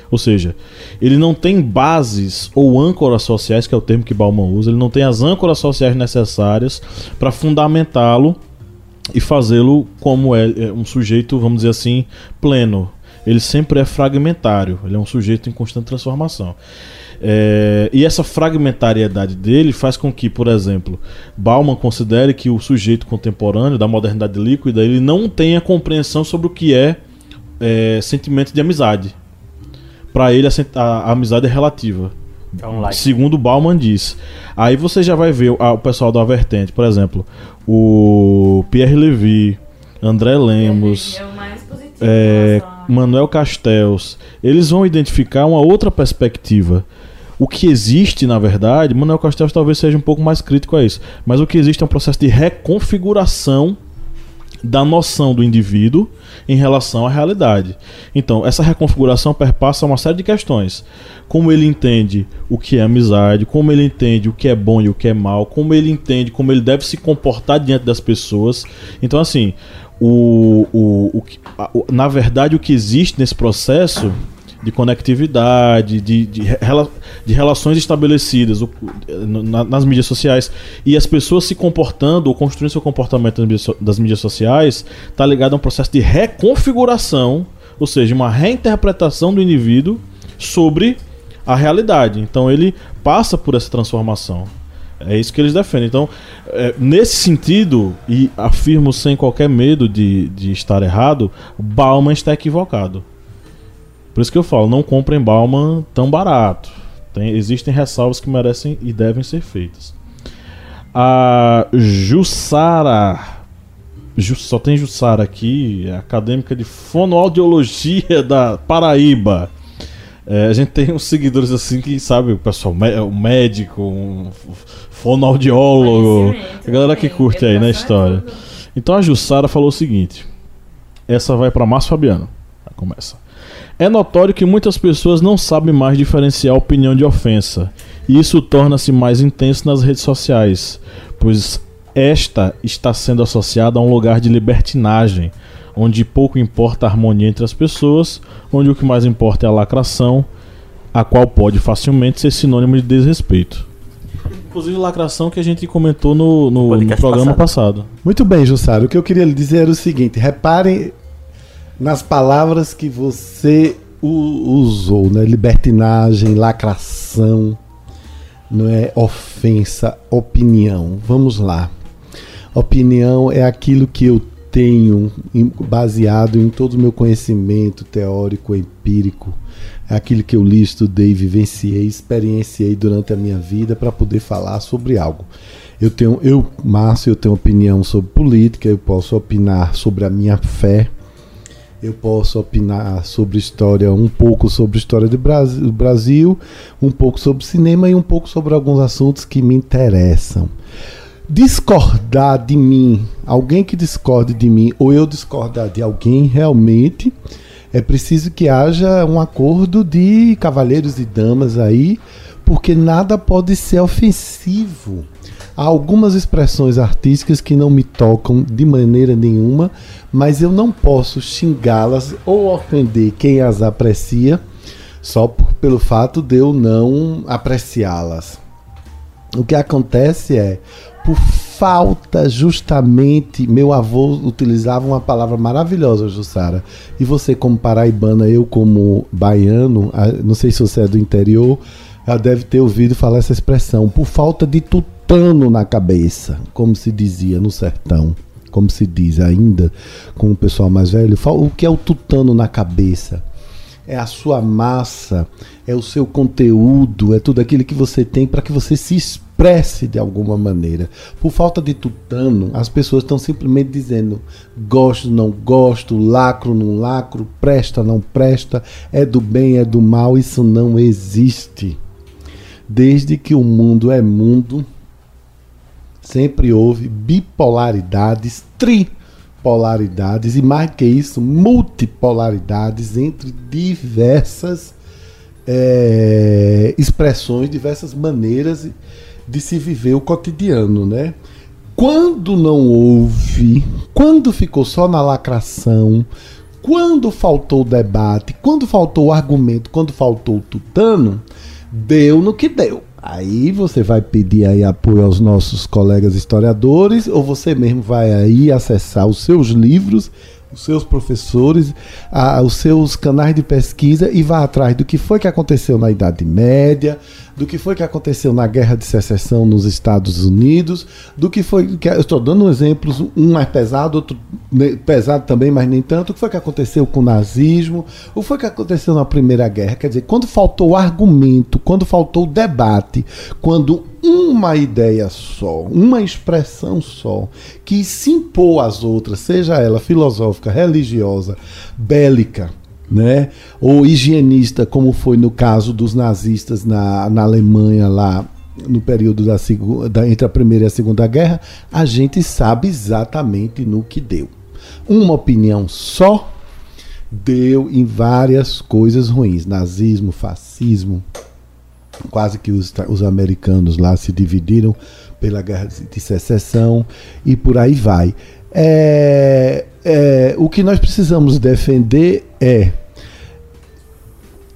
ou seja, ele não tem bases ou âncoras sociais, que é o termo que Bauman usa, ele não tem as âncoras sociais necessárias para fundamentá-lo e fazê-lo como é um sujeito, vamos dizer assim, pleno. Ele sempre é fragmentário, ele é um sujeito em constante transformação. É, e essa fragmentariedade dele faz com que, por exemplo, Bauman considere que o sujeito contemporâneo da modernidade líquida ele não tenha compreensão sobre o que é, é sentimento de amizade. Para ele, a, a, a amizade é relativa. Like. Segundo Bauman diz. Aí você já vai ver ah, o pessoal da vertente, por exemplo, o Pierre Lévy, André Lemos, é, Manuel Castells, eles vão identificar uma outra perspectiva. O que existe, na verdade, Manuel Castells talvez seja um pouco mais crítico a isso, mas o que existe é um processo de reconfiguração da noção do indivíduo em relação à realidade. Então, essa reconfiguração perpassa uma série de questões. Como ele entende o que é amizade, como ele entende o que é bom e o que é mal, como ele entende como ele deve se comportar diante das pessoas. Então, assim... O, o, o, o, na verdade, o que existe nesse processo de conectividade, de, de, rela, de relações estabelecidas o, na, nas mídias sociais e as pessoas se comportando ou construindo seu comportamento das mídias, das mídias sociais, está ligado a um processo de reconfiguração, ou seja, uma reinterpretação do indivíduo sobre a realidade. Então ele passa por essa transformação. É isso que eles defendem. Então, é, nesse sentido, e afirmo sem qualquer medo de, de estar errado, Bauman está equivocado. Por isso que eu falo, não comprem Bauman tão barato. Tem, existem ressalvas que merecem e devem ser feitas. A Jussara, Juss, só tem Jussara aqui, acadêmica de fonoaudiologia da Paraíba. É, a gente tem uns seguidores assim que sabe, o pessoal, um médico, um fonoaudiólogo, a galera que curte aí na história. Então a Jussara falou o seguinte, essa vai para Márcio Fabiano, começa. É notório que muitas pessoas não sabem mais diferenciar opinião de ofensa, e isso torna-se mais intenso nas redes sociais, pois esta está sendo associada a um lugar de libertinagem, onde pouco importa a harmonia entre as pessoas, onde o que mais importa é a lacração, a qual pode facilmente ser sinônimo de desrespeito. Inclusive lacração que a gente comentou no, no, no programa passado. passado. Muito bem, Jussara. O que eu queria lhe dizer era o seguinte, reparem nas palavras que você usou, né? Libertinagem, lacração, não é? Ofensa, opinião. Vamos lá. Opinião é aquilo que eu tenho baseado em todo o meu conhecimento teórico, empírico, é aquilo que eu li, estudei, vivenciei, experienciei durante a minha vida para poder falar sobre algo. Eu tenho, eu, Márcio, eu tenho opinião sobre política, eu posso opinar sobre a minha fé, eu posso opinar sobre história, um pouco sobre história do Brasil, um pouco sobre cinema e um pouco sobre alguns assuntos que me interessam. Discordar de mim, alguém que discorde de mim ou eu discordar de alguém, realmente é preciso que haja um acordo de cavalheiros e damas aí, porque nada pode ser ofensivo. Há algumas expressões artísticas que não me tocam de maneira nenhuma, mas eu não posso xingá-las ou ofender quem as aprecia só por, pelo fato de eu não apreciá-las. O que acontece é, por falta, justamente, meu avô utilizava uma palavra maravilhosa, Jussara, e você como paraibana, eu como baiano, não sei se você é do interior, já deve ter ouvido falar essa expressão, por falta de tutano na cabeça, como se dizia no sertão, como se diz ainda com o pessoal mais velho. O que é o tutano na cabeça? É a sua massa, é o seu conteúdo, é tudo aquilo que você tem para que você se expresse de alguma maneira. Por falta de tutano, as pessoas estão simplesmente dizendo gosto, não gosto, lacro, não lacro, presta, não presta, é do bem, é do mal, isso não existe. Desde que o mundo é mundo, sempre houve bipolaridades, tri polaridades e, mais que isso, multipolaridades entre diversas é, expressões, diversas maneiras de se viver o cotidiano, né? Quando não houve, quando ficou só na lacração, quando faltou debate, quando faltou argumento, quando faltou tutano, deu no que deu. Aí você vai pedir aí apoio aos nossos colegas historiadores ou você mesmo vai aí acessar os seus livros, os seus professores, a, os seus canais de pesquisa e vai atrás do que foi que aconteceu na Idade Média, do que foi que aconteceu na Guerra de Secessão nos Estados Unidos, do que foi... Que, eu estou dando exemplos, um mais pesado, outro pesado também, mas nem tanto. O que foi que aconteceu com o nazismo, o que foi que aconteceu na Primeira Guerra. Quer dizer, quando faltou argumento, quando faltou debate, quando uma ideia só, uma expressão só, que se impôs às outras, seja ela filosófica, religiosa, bélica, né? Ou higienista, como foi no caso dos nazistas na, na Alemanha, lá no período da, da, entre a Primeira e a Segunda Guerra, a gente sabe exatamente no que deu. Uma opinião só deu em várias coisas ruins, nazismo, fascismo... Quase que os, os americanos lá se dividiram pela guerra de secessão e por aí vai. É, é, o que nós precisamos defender é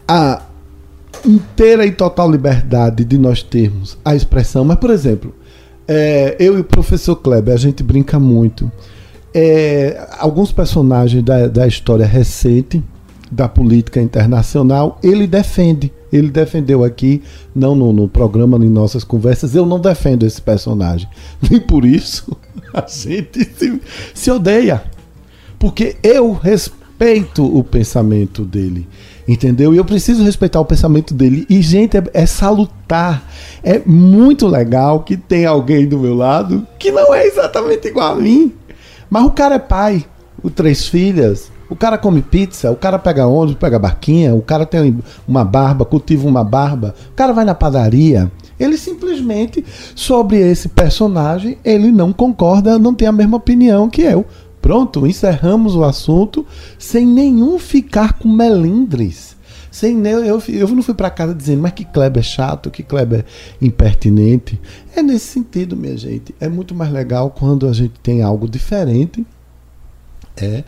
a inteira e total liberdade de nós termos a expressão. Mas, por exemplo, é, eu e o professor Cléber, a gente brinca muito. É, alguns personagens da, da história recente, da política internacional, ele defende ele defendeu aqui, não no, no programa, em nossas conversas, eu não defendo esse personagem. Nem por isso a gente se, se odeia. Porque eu respeito o pensamento dele. Entendeu? E eu preciso respeitar o pensamento dele. E, gente, é, é salutar. É muito legal que tem alguém do meu lado que não é exatamente igual a mim. Mas o cara é pai, o três filhas, o cara come pizza, o cara pega ônibus, pega barquinha, o cara tem uma barba, cultiva uma barba, o cara vai na padaria. Ele simplesmente, sobre esse personagem, ele não concorda, não tem a mesma opinião que eu. Pronto, encerramos o assunto sem nenhum ficar com melindres. Sem nem, eu, eu não fui para casa dizendo, mas que Cléber é chato, que Cléber é impertinente. É nesse sentido, minha gente. É muito mais legal quando a gente tem algo diferente é,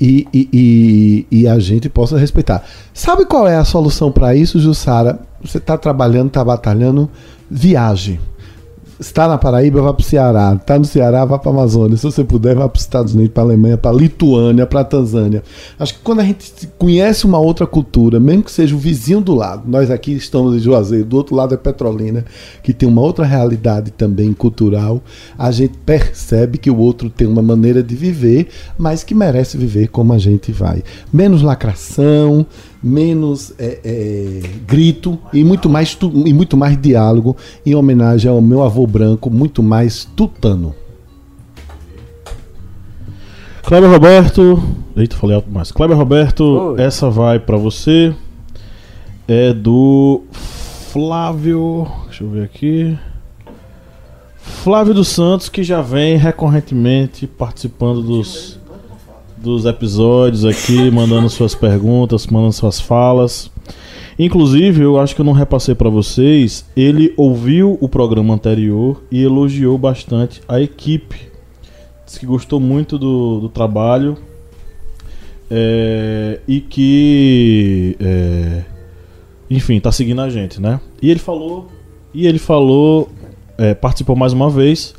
e, e, e, e a gente possa respeitar. Sabe qual é a solução para isso, Jussara? Você está trabalhando, está batalhando, viaje. Está na Paraíba, vá para o Ceará. Está no Ceará, vá para a Amazônia. Se você puder, vá para os Estados Unidos, para a Alemanha, para a Lituânia, para a Tanzânia. Acho que quando a gente conhece uma outra cultura, mesmo que seja o vizinho do lado, nós aqui estamos em Juazeiro, do outro lado é Petrolina, que tem uma outra realidade também cultural, a gente percebe que o outro tem uma maneira de viver, mas que merece viver como a gente vai. Menos lacração, menos é, é, grito e muito, mais tu, e muito mais diálogo em homenagem ao meu avô branco, muito mais tutano. Cléber Roberto, eita, falei alto demais. Cléber Roberto, oi. Essa vai pra você, é do Flávio, deixa eu ver aqui, Flávio dos Santos, que já vem recorrentemente participando dos dos episódios aqui, mandando suas perguntas, mandando suas falas. Inclusive, eu acho que eu não repassei para vocês, ele ouviu o programa anterior e elogiou bastante a equipe. Diz que gostou muito do, do trabalho é, e que, é, enfim, tá seguindo a gente, né? E ele falou, e ele falou, é, participou mais uma vez.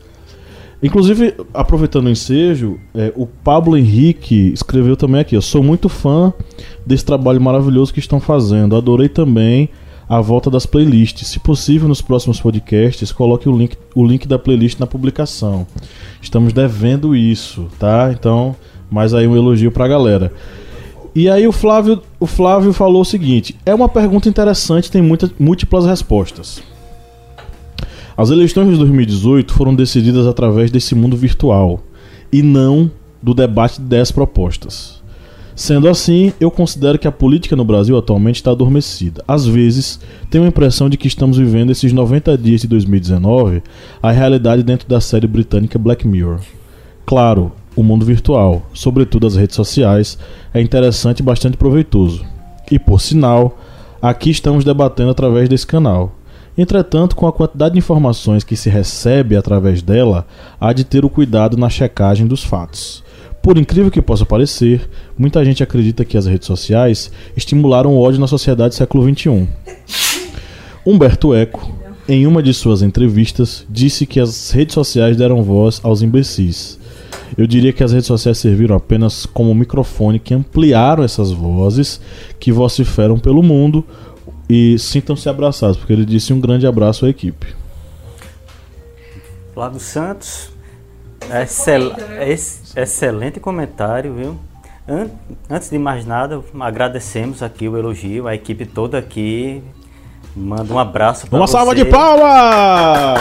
Inclusive, aproveitando o ensejo, é, o Pablo Henrique escreveu também aqui, eu sou muito fã desse trabalho maravilhoso que estão fazendo, adorei também a volta das playlists, se possível nos próximos podcasts, coloque o link, o link da playlist na publicação, estamos devendo isso, tá? Então, mais aí um elogio pra galera. E aí o Flávio, o Flávio falou o seguinte, é uma pergunta interessante, tem muitas, múltiplas respostas. As eleições de dois mil e dezoito foram decididas através desse mundo virtual e não do debate de dez propostas. Sendo assim, eu considero que a política no Brasil atualmente está adormecida. Às vezes, tenho a impressão de que estamos vivendo esses noventa dias de dois mil e dezenove a realidade dentro da série britânica Black Mirror. Claro, o mundo virtual, sobretudo as redes sociais, é interessante e bastante proveitoso. E por sinal, aqui estamos debatendo através desse canal. Entretanto, com a quantidade de informações que se recebe através dela, há de ter o cuidado na checagem dos fatos. Por incrível que possa parecer, muita gente acredita que as redes sociais estimularam o ódio na sociedade do século vinte e um. Humberto Eco, em uma de suas entrevistas, disse que as redes sociais deram voz aos imbecis. Eu diria que as redes sociais serviram apenas como um microfone que ampliaram essas vozes que vociferam pelo mundo, e sintam-se abraçados, porque ele disse um grande abraço à equipe. Flávio Santos, excel, ex, excelente comentário, viu? An- antes de mais nada, agradecemos aqui o elogio, a equipe toda aqui. Manda um abraço para você. Uma salva de palmas!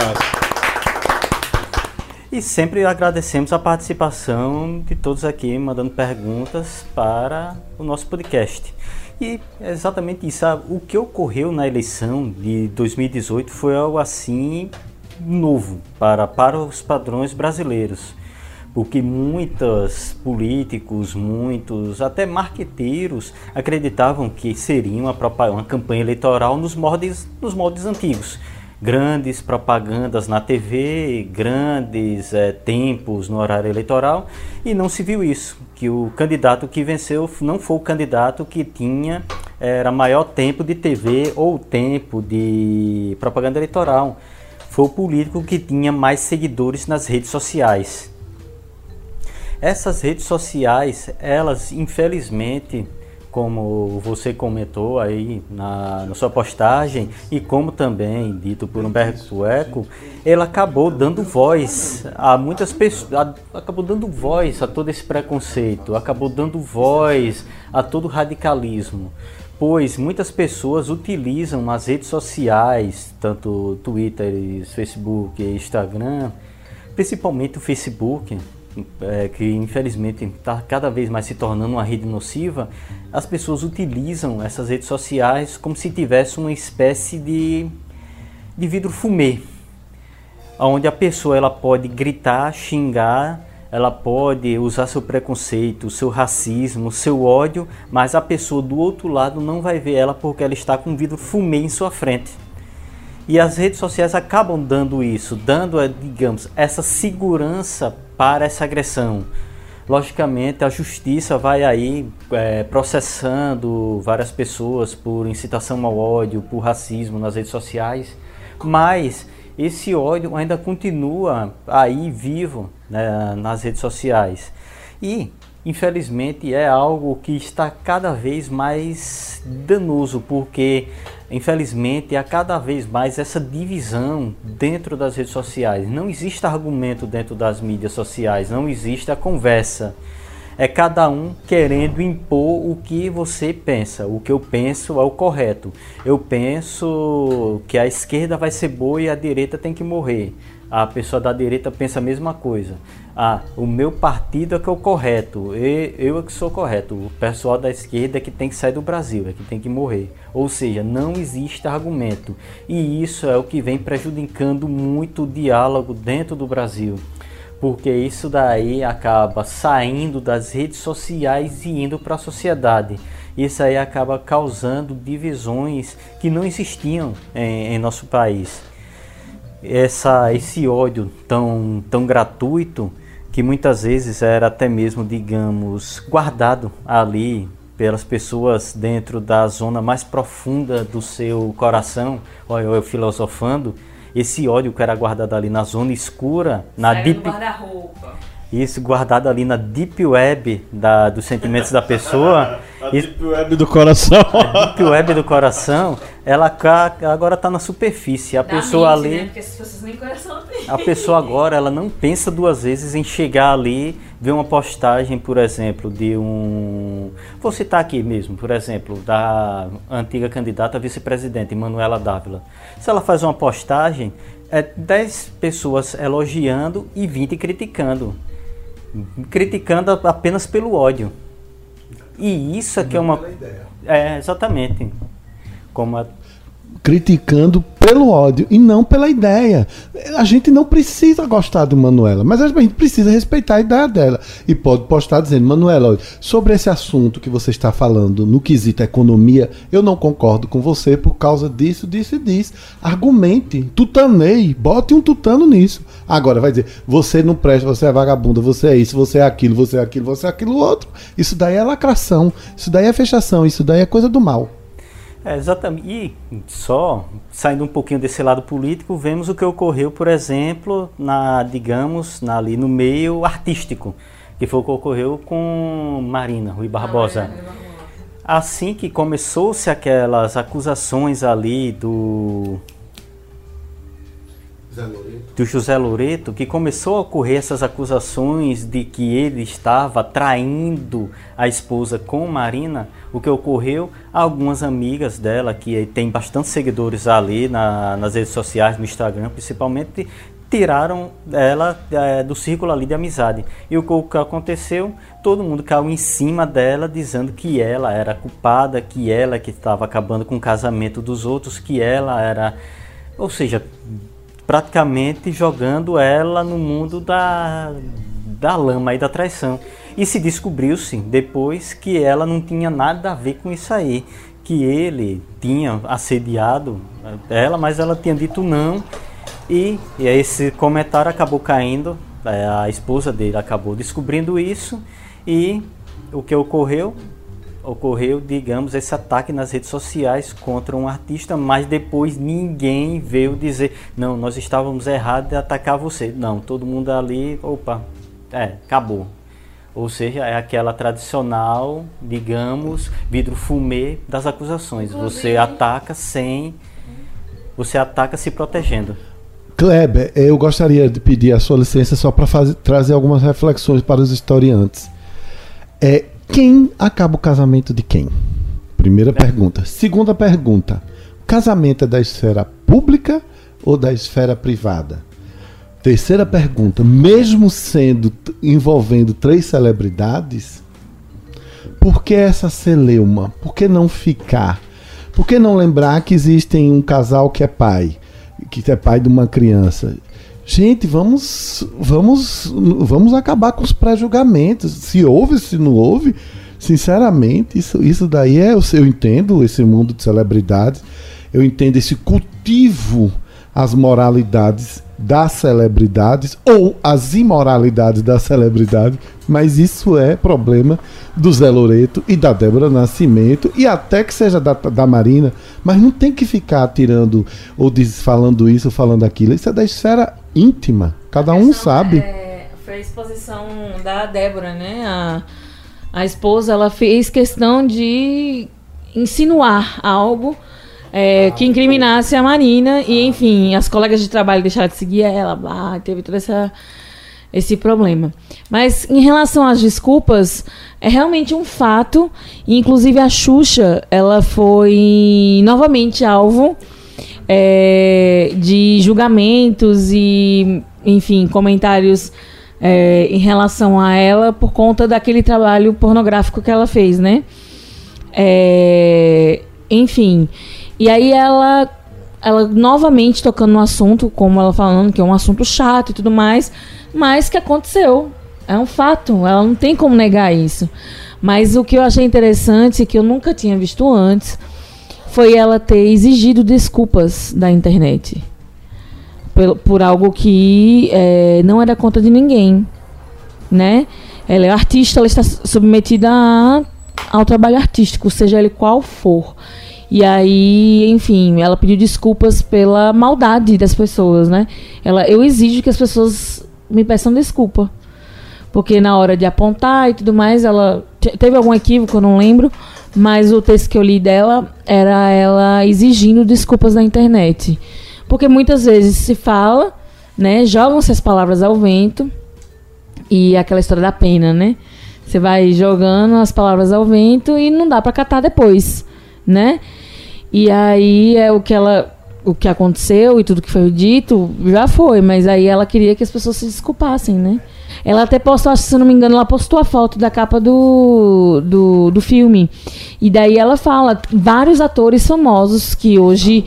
E sempre agradecemos a participação de todos aqui, mandando perguntas para o nosso podcast. E é exatamente isso, o que ocorreu na eleição de dois mil e dezoito foi algo assim novo para, para os padrões brasileiros, porque muitos políticos, muitos até marqueteiros acreditavam que seria uma, uma campanha eleitoral nos moldes, nos moldes antigos, grandes propagandas na T V, grandes é, tempos no horário eleitoral, e não se viu isso, que o candidato que venceu não foi o candidato que tinha era maior tempo de T V ou tempo de propaganda eleitoral, foi o político que tinha mais seguidores nas redes sociais. Essas redes sociais, elas infelizmente como você comentou aí na, na sua postagem, e como também dito por Humberto Eco, ela acabou dando voz a muitas pessoas, acabou dando voz a todo esse preconceito, acabou dando voz a todo o radicalismo, pois muitas pessoas utilizam as redes sociais, tanto Twitter, Facebook e Instagram, principalmente o Facebook, É, que infelizmente está cada vez mais se tornando uma rede nociva. As pessoas utilizam essas redes sociais como se tivesse uma espécie de, de vidro fumê, onde a pessoa ela pode gritar, xingar, ela pode usar seu preconceito, seu racismo, seu ódio, mas a pessoa do outro lado não vai ver ela porque ela está com um vidro fumê em sua frente. E as redes sociais acabam dando isso, dando, digamos, essa segurança para essa agressão. Logicamente, a justiça vai aí é, processando várias pessoas por incitação ao ódio, por racismo nas redes sociais, mas esse ódio ainda continua aí vivo, né, nas redes sociais. E, infelizmente, é algo que está cada vez mais danoso, porque... Infelizmente, há cada vez mais essa divisão dentro das redes sociais. Não existe argumento dentro das mídias sociais, não existe a conversa. É cada um querendo impor o que você pensa. O que eu penso é o correto. Eu penso que a esquerda vai ser boa e a direita tem que morrer. A pessoa da direita pensa a mesma coisa. Ah, o meu partido é que é o correto, eu, eu é que sou correto, o pessoal da esquerda é que tem que sair do Brasil, é que tem que morrer. Ou seja, não existe argumento. E isso é o que vem prejudicando muito o diálogo dentro do Brasil, porque isso daí acaba saindo das redes sociais e indo para a sociedade. Isso aí acaba causando divisões que não existiam em, em nosso país. Essa, esse ódio tão, tão gratuito, que muitas vezes era até mesmo, digamos, guardado ali pelas pessoas dentro da zona mais profunda do seu coração, olha eu filosofando, esse ódio que era guardado ali na zona escura, na deep, guarda-roupa. Isso, guardado ali na deep web da, dos sentimentos da pessoa. A deep web do coração. A deep web do coração, ela agora está na superfície. A da pessoa mente, ali, né? Porque as pessoas nem coração têm. A pessoa agora, ela não pensa duas vezes em chegar ali, ver uma postagem, por exemplo, de um... Vou citar aqui mesmo, por exemplo, da antiga candidata a vice-presidente, Manuela Dávila. Se ela faz uma postagem, é dez pessoas elogiando e vinte criticando. Criticando apenas pelo ódio. E isso é que é uma... É, exatamente. Como a... Criticando pelo ódio e não pela ideia. A gente não precisa gostar do Manuela, mas a gente precisa respeitar a ideia dela. E pode postar dizendo: Manuela, sobre esse assunto que você está falando no quesito economia, eu não concordo com você por causa disso, disso e disso. Argumente, tutaneie, bote um tutano nisso. Agora vai dizer: você não presta, você é vagabunda, você é isso, você é aquilo, você é aquilo, você é aquilo outro. Isso daí é lacração, isso daí é fechação, isso daí é coisa do mal. É, exatamente. E só saindo um pouquinho desse lado político, vemos o que ocorreu, por exemplo, na, digamos, na, ali no meio artístico, que foi o que ocorreu com Marina Rui Barbosa. Assim que começou-se aquelas acusações ali do do José Loreto, que começou a ocorrer essas acusações de que ele estava traindo a esposa com Marina, o que ocorreu, algumas amigas dela, que tem bastante seguidores ali na, nas redes sociais, no Instagram principalmente, tiraram ela é, do círculo ali de amizade. E o que aconteceu? Todo mundo caiu em cima dela, dizendo que ela era culpada, que ela que estava acabando com o casamento dos outros, que ela era... Ou seja... praticamente jogando ela no mundo da, da lama e da traição. E se descobriu-se depois que ela não tinha nada a ver com isso aí, que ele tinha assediado ela, mas ela tinha dito não, e, e esse comentário acabou caindo, a esposa dele acabou descobrindo isso, e o que ocorreu? Ocorreu, digamos, esse ataque nas redes sociais contra um artista, mas depois ninguém veio dizer: não, nós estávamos errados de atacar você. Não, todo mundo ali, opa, é, acabou. Ou seja, é aquela tradicional, digamos, vidro fumê das acusações. Você ataca sem... Você ataca se protegendo. Cléber, eu gostaria de pedir a sua licença só para trazer algumas reflexões para os historiantes. É, quem acaba o casamento de quem? Primeira é. pergunta. Segunda pergunta. O casamento é da esfera pública ou da esfera privada? Terceira pergunta, mesmo sendo, envolvendo três celebridades, por que essa celeuma? Por que não ficar? Por que não lembrar que existem um casal que é pai, que é pai de uma criança? Gente, vamos, vamos, vamos acabar com os pré-julgamentos. Se houve, se não houve, sinceramente, isso, isso daí é, eu entendo esse mundo de celebridades, eu entendo esse cultivo às moralidades das celebridades ou as imoralidades da celebridade, mas isso é problema do Zé Loreto e da Débora Nascimento e até que seja da, da Marina, mas não tem que ficar tirando ou diz, falando isso ou falando aquilo, isso é da esfera íntima, cada um sabe. É, foi a exposição da Débora, né? A, a esposa, ela fez questão de insinuar algo É, que incriminasse a Marina e, enfim, as colegas de trabalho deixaram de seguir ela, blá, teve todo essa, esse problema. Mas, em relação às desculpas, é realmente um fato, e, inclusive a Xuxa, ela foi novamente alvo é, de julgamentos e, enfim, comentários é, em relação a ela por conta daquele trabalho pornográfico que ela fez, né? É, enfim... E aí ela, ela novamente tocando no assunto, como ela falando que é um assunto chato e tudo mais, mas que aconteceu, é um fato, ela não tem como negar isso. Mas o que eu achei interessante, que eu nunca tinha visto antes, foi ela ter exigido desculpas da internet por, por algo que é, não era conta de ninguém, né? Ela é artista, ela está submetida a, ao trabalho artístico, seja ele qual for. E aí, enfim, ela pediu desculpas pela maldade das pessoas, né? Ela, eu exijo que as pessoas me peçam desculpa. Porque na hora de apontar e tudo mais, ela... Teve algum equívoco, eu não lembro. Mas o texto que eu li dela era ela exigindo desculpas na internet. Porque muitas vezes se fala, né? Jogam-se as palavras ao vento. E aquela história da pena, né? Você vai jogando as palavras ao vento e não dá pra catar depois, né? E aí é o que ela, o que aconteceu e tudo que foi dito, já foi, mas aí ela queria que as pessoas se desculpassem, né? Ela até postou, se não me engano, ela postou a foto da capa do, do, do filme. E daí ela fala, vários atores famosos que hoje...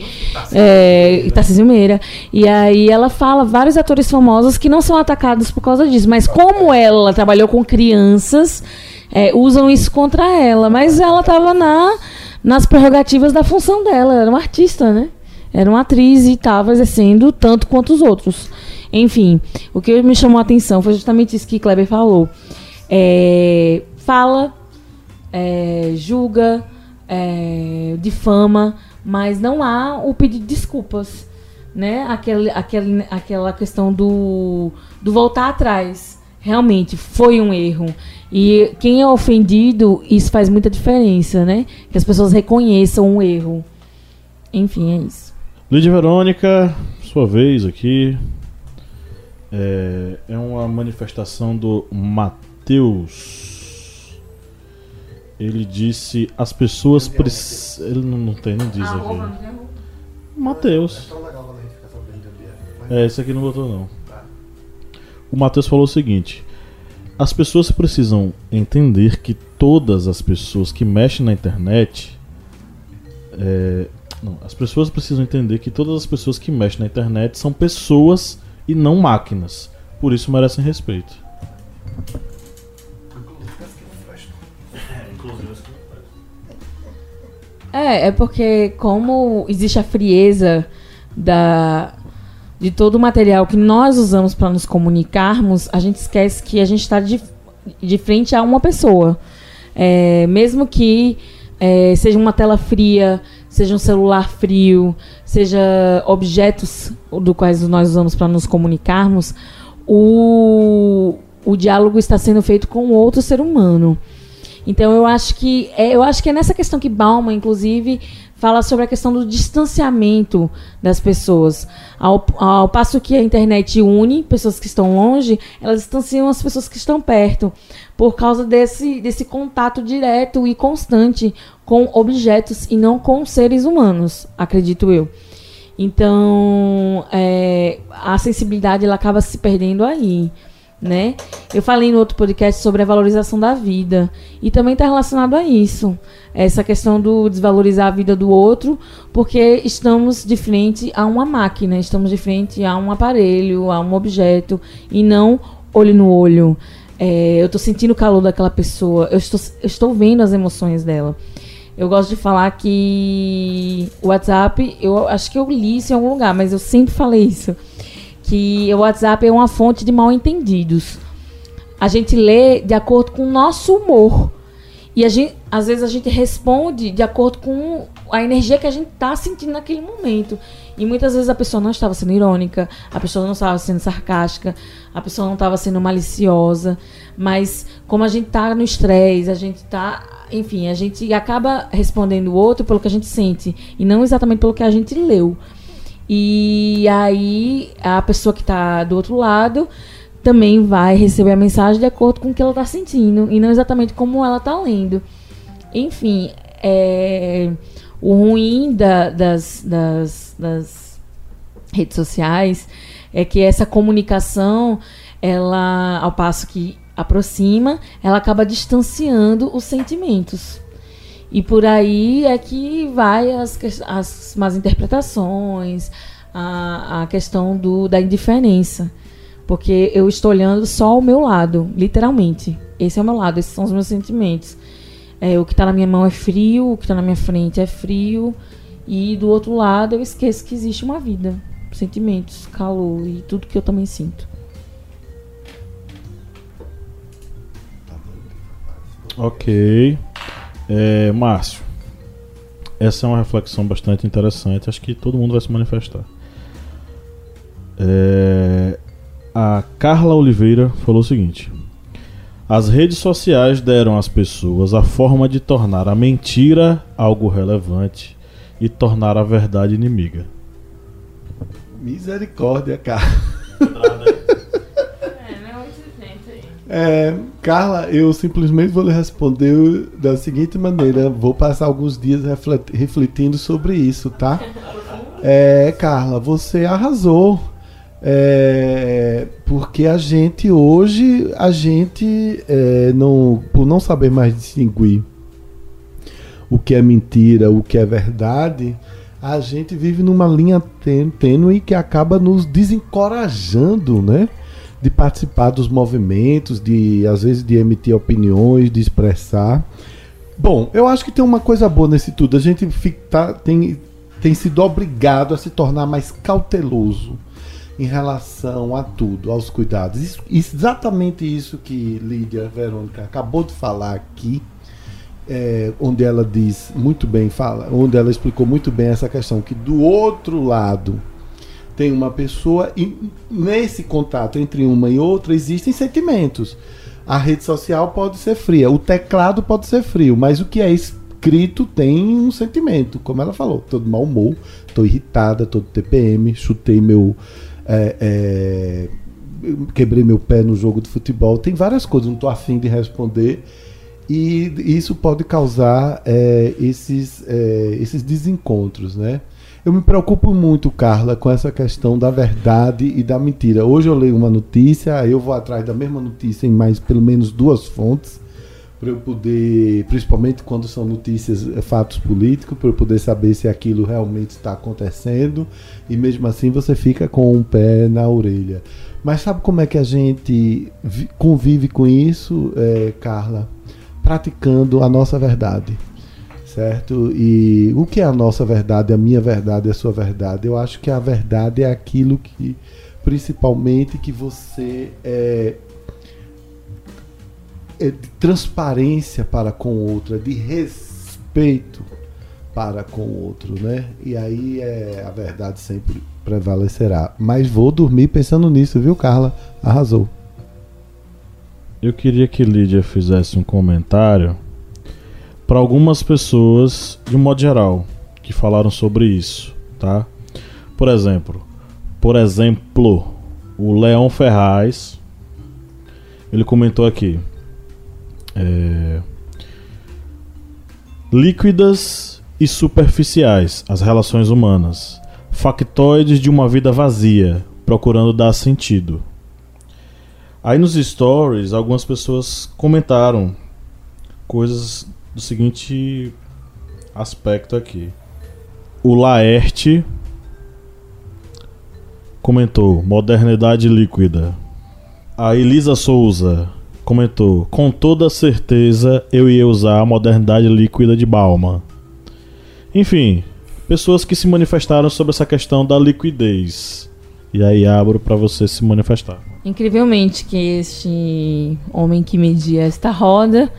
Tarcísio Meira. E aí ela fala, vários atores famosos que não são atacados por causa disso. Mas como ela trabalhou com crianças, é, usam isso contra ela. Mas ela estava na... nas prerrogativas da função dela, era uma artista, né? Era uma atriz e estava exercendo tanto quanto os outros. Enfim, o que me chamou a atenção foi justamente isso que Cléber falou. É, fala, é, julga, é, difama, mas não há o pedido de desculpas, né? Aquela, aquela, aquela questão do, do voltar atrás. Realmente, foi um erro. E quem é ofendido, isso faz muita diferença, né? Que as pessoas reconheçam um erro. Enfim, é isso. Lídia Verônica, sua vez aqui. É, é uma manifestação do Mateus. Ele disse: as pessoas precisam. Ele não, não tem, não diz ah, aqui. Mateus. É, esse aqui não botou, não. O Mateus falou o seguinte: as pessoas precisam entender que todas as pessoas que mexem na internet é, não, as pessoas precisam entender que todas as pessoas que mexem na internet são pessoas e não máquinas, por isso merecem respeito. É, é porque como existe a frieza da... de todo o material que nós usamos para nos comunicarmos, a gente esquece que a gente está de, de frente a uma pessoa. É, mesmo que é, seja uma tela fria, seja um celular frio, seja objetos do quais nós usamos para nos comunicarmos, o, o diálogo está sendo feito com outro ser humano. Então, eu acho que é, eu acho que é nessa questão que Bauman, inclusive, fala sobre a questão do distanciamento das pessoas. Ao, ao passo que a internet une pessoas que estão longe, elas distanciam as pessoas que estão perto, por causa desse, desse contato direto e constante com objetos e não com seres humanos, acredito eu. Então, é, a sensibilidade ela acaba se perdendo aí, né? Eu falei no outro podcast sobre a valorização da vida, e também está relacionado a isso, essa questão do desvalorizar a vida do outro, porque estamos de frente a uma máquina, estamos de frente a um aparelho, a um objeto, e não olho no olho. É, eu estou sentindo o calor daquela pessoa, eu estou, eu estou vendo as emoções dela. Eu gosto de falar que o WhatsApp, eu acho que eu li isso em algum lugar, mas eu sempre falei isso, que o WhatsApp é uma fonte de mal-entendidos. A gente lê de acordo com o nosso humor. E a gente, às vezes a gente responde de acordo com a energia que a gente está sentindo naquele momento. E muitas vezes a pessoa não estava sendo irônica, a pessoa não estava sendo sarcástica, a pessoa não estava sendo maliciosa. Mas como a gente está no estresse, a gente está... Enfim, a gente acaba respondendo o outro pelo que a gente sente. E não exatamente pelo que a gente leu. E aí a pessoa que está do outro lado também vai receber a mensagem de acordo com o que ela está sentindo e não exatamente como ela está lendo. Enfim, é, o ruim da, das, das, das redes sociais é que essa comunicação, ela, ao passo que aproxima, ela acaba distanciando os sentimentos. E por aí é que vai as, as más interpretações, a, a questão do, da indiferença. Porque eu estou olhando só o meu lado, literalmente. Esse é o meu lado, esses são os meus sentimentos. É, o que está na minha mão é frio, o que está na minha frente é frio. E do outro lado eu esqueço que existe uma vida. Sentimentos, calor e tudo que eu também sinto. Ok. É, Márcio, essa é uma reflexão bastante interessante. Acho que todo mundo vai se manifestar. É, a Carla Oliveira falou o seguinte: as redes sociais deram às pessoas a forma de tornar a mentira algo relevante e tornar a verdade inimiga. Misericórdia, Carla. É, Carla, eu simplesmente vou lhe responder da seguinte maneira. Vou passar alguns dias refletindo sobre isso, tá? É, Carla, você arrasou. É, porque a gente hoje, a gente, é, não, por não saber mais distinguir o que é mentira, o que é verdade, a gente vive numa linha tênue que acaba nos desencorajando, né? De participar dos movimentos, de às vezes de emitir opiniões, de expressar. Bom, eu acho que tem uma coisa boa nesse tudo. A gente fica, tá, tem, tem sido obrigado a se tornar mais cauteloso em relação a tudo, aos cuidados. Isso, exatamente isso que Lídia Verônica acabou de falar aqui, é, onde ela diz muito bem, fala, onde ela explicou muito bem essa questão, que do outro lado tem uma pessoa e nesse contato entre uma e outra existem sentimentos. A rede social pode ser fria, o teclado pode ser frio, mas o que é escrito tem um sentimento, como ela falou. Tô de mau humor, tô irritada, tô de T P M, chutei meu... É, é, quebrei meu pé no jogo de futebol. Tem várias coisas, não tô afim de responder. E isso pode causar é, esses, é, esses desencontros, né? Eu me preocupo muito, Carla, com essa questão da verdade e da mentira. Hoje eu leio uma notícia, eu vou atrás da mesma notícia em mais pelo menos duas fontes, para eu poder, principalmente quando são notícias, fatos políticos, para eu poder saber se aquilo realmente está acontecendo, e mesmo assim você fica com um pé na orelha. Mas sabe como é que a gente convive com isso, é, Carla? Praticando a nossa verdade. Certo? E o que é a nossa verdade, a minha verdade, a sua verdade? Eu acho que a verdade é aquilo que, principalmente, que você é, é de transparência para com o outro, é de respeito para com o outro, né? E aí é, a verdade sempre prevalecerá. Mas vou dormir pensando nisso, viu, Carla? Arrasou. eu queria que Lídia fizesse um comentário para algumas pessoas, de um modo geral, que falaram sobre isso, tá? Por exemplo, por exemplo, o Leon Ferraz, ele comentou aqui, é, líquidas e superficiais, as relações humanas, factoides de uma vida vazia, procurando dar sentido. Aí nos stories, algumas pessoas comentaram coisas do seguinte aspecto aqui. O Laerte comentou, modernidade líquida. A Elisa Souza comentou, com toda certeza eu ia usar a modernidade líquida de Bauman. Enfim, pessoas que se manifestaram sobre essa questão da liquidez. E aí abro para você se manifestar. Incrivelmente que este homem que media esta roda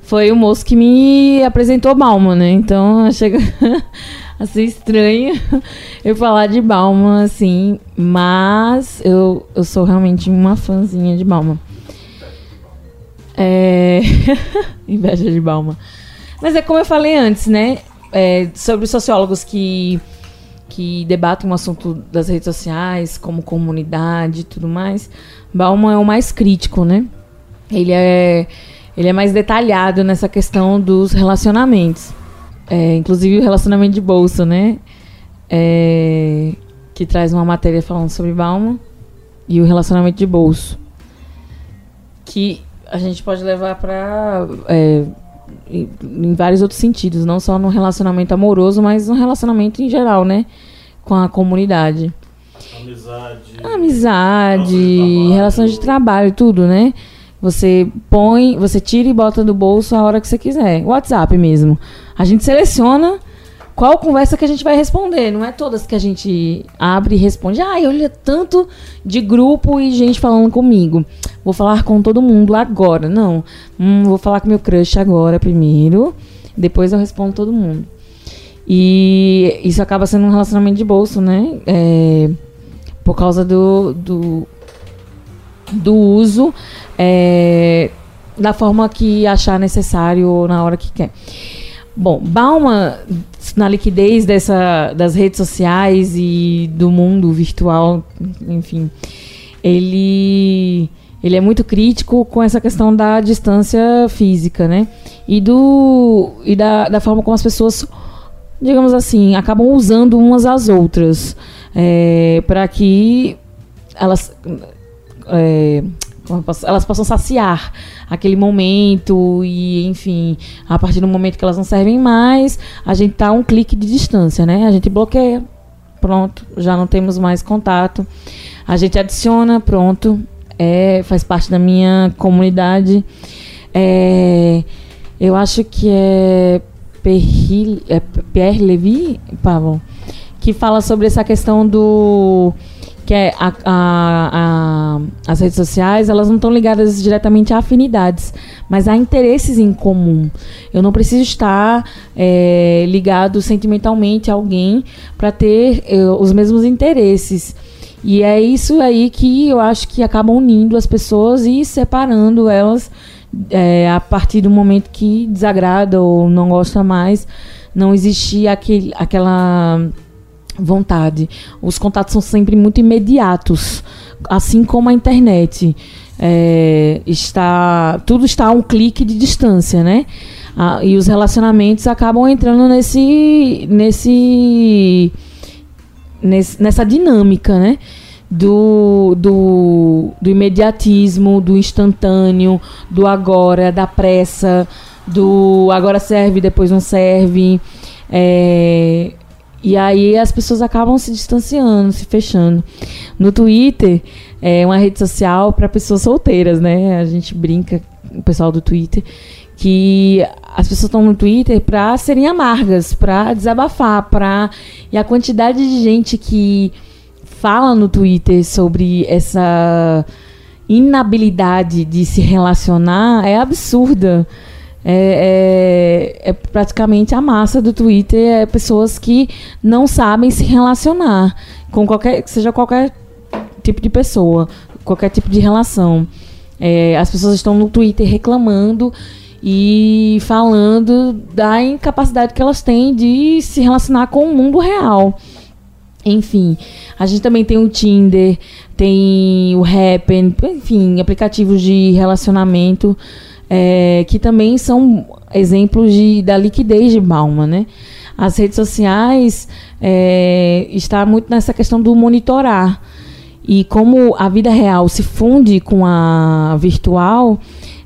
foi o moço que me apresentou Bauman, né? Então chega a ser estranho eu falar de Bauman assim, mas eu, eu sou realmente uma fãzinha de Bauman. É... Inveja de Bauman. Mas é como eu falei antes, né? É, sobre sociólogos que, que debatem um assunto das redes sociais, como comunidade e tudo mais, Bauman é o mais crítico, né? Ele é, ele é mais detalhado nessa questão dos relacionamentos. É, inclusive o relacionamento de bolso, né? É, que traz uma matéria falando sobre Bauman e o relacionamento de bolso. Que a gente pode levar para... É, em vários outros sentidos, não só no relacionamento amoroso, mas no relacionamento em geral, né? Com a comunidade. Amizade. Amizade, relações de trabalho, tudo, né? Você põe, você tira e bota do bolso a hora que você quiser. WhatsApp mesmo. A gente seleciona qual conversa que a gente vai responder. Não é todas que a gente abre e responde. Ah, eu olho tanto de grupo e gente falando comigo. Vou falar com todo mundo agora. Não, hum, vou falar com meu crush agora primeiro. Depois eu respondo todo mundo. E isso acaba sendo um relacionamento de bolso, né? É, por causa do, do, do uso é, da forma que achar necessário ou na hora que quer. Bom, Bauman, na liquidez dessa, das redes sociais e do mundo virtual, enfim, ele, ele é muito crítico com essa questão da distância física, né? E, do, e da, da forma como as pessoas, digamos assim, acabam usando umas às outras, é, para que elas... É, elas possam saciar aquele momento e, enfim, a partir do momento que elas não servem mais, a gente tá a um clique de distância, né? A gente bloqueia, pronto, já não temos mais contato. A gente adiciona, pronto, é, faz parte da minha comunidade. É, eu acho que é Pierre, é Pierre Lévy, Pablo, que fala sobre essa questão do... que é a, a, a, as redes sociais, elas não estão ligadas diretamente a afinidades, mas a interesses em comum. Eu não preciso estar é, ligado sentimentalmente a alguém para ter é, os mesmos interesses. E é isso aí que eu acho que acaba unindo as pessoas e separando elas é, a partir do momento que desagrada ou não gosta mais. Não existe aquele, aquela... vontade. Os contatos são sempre muito imediatos, assim como a internet. É, está, tudo está a um clique de distância, né? Ah, e os relacionamentos acabam entrando nesse, nesse, nesse nessa dinâmica, né? Do, do, do imediatismo, do instantâneo, do agora, da pressa, do agora serve, depois não serve. É, E aí as pessoas acabam se distanciando, se fechando. No Twitter, é uma rede social para pessoas solteiras, né? A gente brinca, o pessoal do Twitter, que as pessoas estão no Twitter para serem amargas, para desabafar, para... E a quantidade de gente que fala no Twitter sobre essa inabilidade de se relacionar é absurda. É, é, é praticamente a massa do Twitter, é pessoas que não sabem se relacionar com qualquer, seja qualquer tipo de pessoa, qualquer tipo de relação. É, as pessoas estão no Twitter reclamando e falando da incapacidade que elas têm de se relacionar com o mundo real. Enfim, a gente também tem o Tinder, tem o Happn, enfim, aplicativos de relacionamento é, que também são exemplos de, da liquidez de Bauman, né? As redes sociais é, está muito nessa questão do monitorar. E como a vida real se funde com a virtual,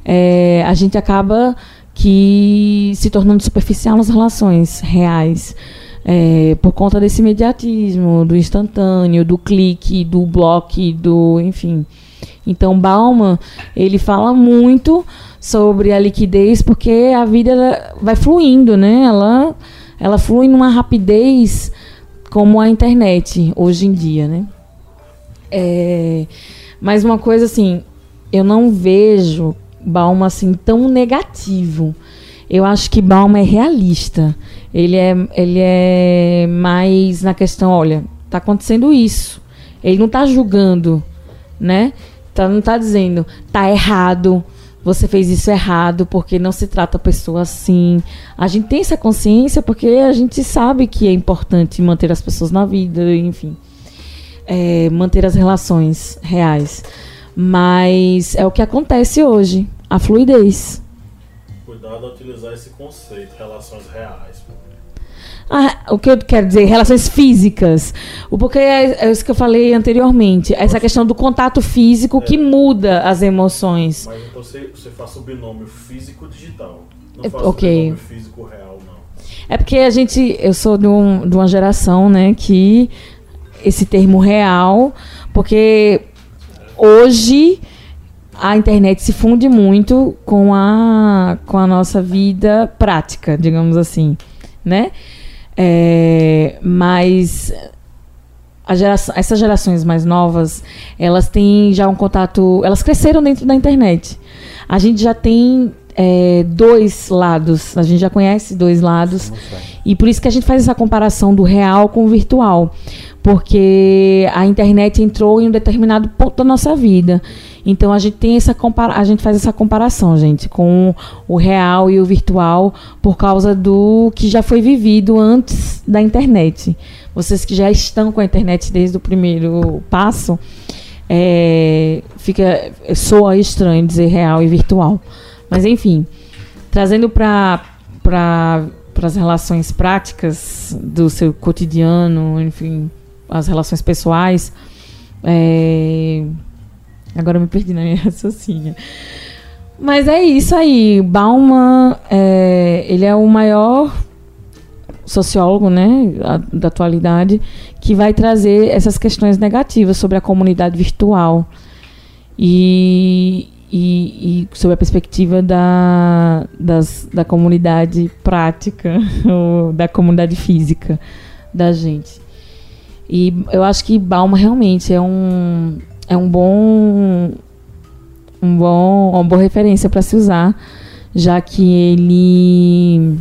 é, a gente acaba que se tornando superficial nas relações reais, é, por conta desse imediatismo, do instantâneo, do clique, do bloco, do, enfim. Então, Bauman, ele fala muito sobre a liquidez, porque a vida vai fluindo, né? Ela, ela flui numa rapidez como a internet hoje em dia, né? É, mas uma coisa assim, eu não vejo Bauman assim tão negativo. Eu acho que Bauman é realista. Ele é, ele é mais na questão, olha, tá acontecendo isso. Ele não tá julgando, né? Tá, não tá dizendo, tá errado, você fez isso errado, porque não se trata a pessoa assim. A gente tem essa consciência porque a gente sabe que é importante manter as pessoas na vida, enfim. É, manter as relações reais. Mas é o que acontece hoje, a fluidez. Cuidado a utilizar esse conceito, relações reais. Ah, o que eu quero dizer, relações físicas. Porque é, é isso que eu falei anteriormente, essa questão do contato físico é, que muda as emoções. Mas então você, você faça o binômio físico-digital. Não faça okay. O binômio físico-real, não. É porque a gente, eu sou de, um, de uma geração, né, que... esse termo real, porque hoje a internet se funde muito com a, com a nossa vida prática, digamos assim, né? É, mas a geração, essas gerações mais novas, elas têm já um contato... Elas cresceram dentro da internet. A gente já tem... É, dois lados, a gente já conhece dois lados, e por isso que a gente faz essa comparação do real com o virtual, porque a internet entrou em um determinado ponto da nossa vida, então a gente tem essa compara- a gente faz essa comparação, gente, com o real e o virtual por causa do que já foi vivido antes da internet. Vocês que já estão com a internet desde o primeiro passo, é, fica, soa estranho dizer real e virtual. Mas, enfim, trazendo para pra, as relações práticas do seu cotidiano, enfim, as relações pessoais, é... agora eu me perdi na minha raciocínio. Mas é isso aí, Bauman, é, ele é o maior sociólogo, né, da atualidade, que vai trazer essas questões negativas sobre a comunidade virtual. E... E, e sobre a perspectiva da, das, da comunidade prática, ou da comunidade física da gente. E eu acho que Bauman realmente é um, é um bom, um bom, uma boa referência para se usar, já que ele,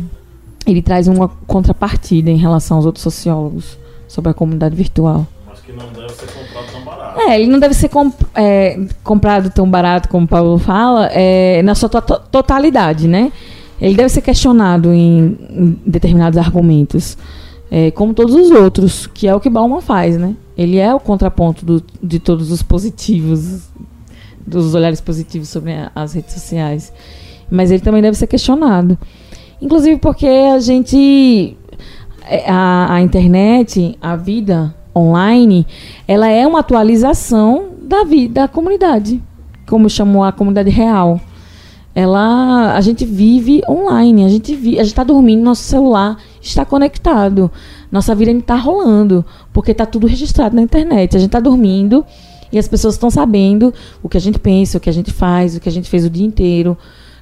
ele traz uma contrapartida em relação aos outros sociólogos sobre a comunidade virtual. Acho que não deve ser comprado tão barato. É, ele não deve ser comp- é, comprado tão barato, como o Paulo fala, é, na sua to- totalidade, né? Ele deve ser questionado em, em determinados argumentos, é, como todos os outros, que é o que Bauman faz, né? Ele é o contraponto do, de todos os positivos, dos olhares positivos sobre a, as redes sociais. Mas ele também deve ser questionado. Inclusive porque a gente... A, a internet, a vida... online, ela é uma atualização da vida, da comunidade, como chamou a comunidade real. Ela, a gente vive online, a gente vi, a gente está dormindo, nosso celular está conectado, nossa vida ainda está rolando, porque está tudo registrado na internet. A gente está dormindo e as pessoas estão sabendo o que a gente pensa, o que a gente faz, o que a gente fez o dia inteiro.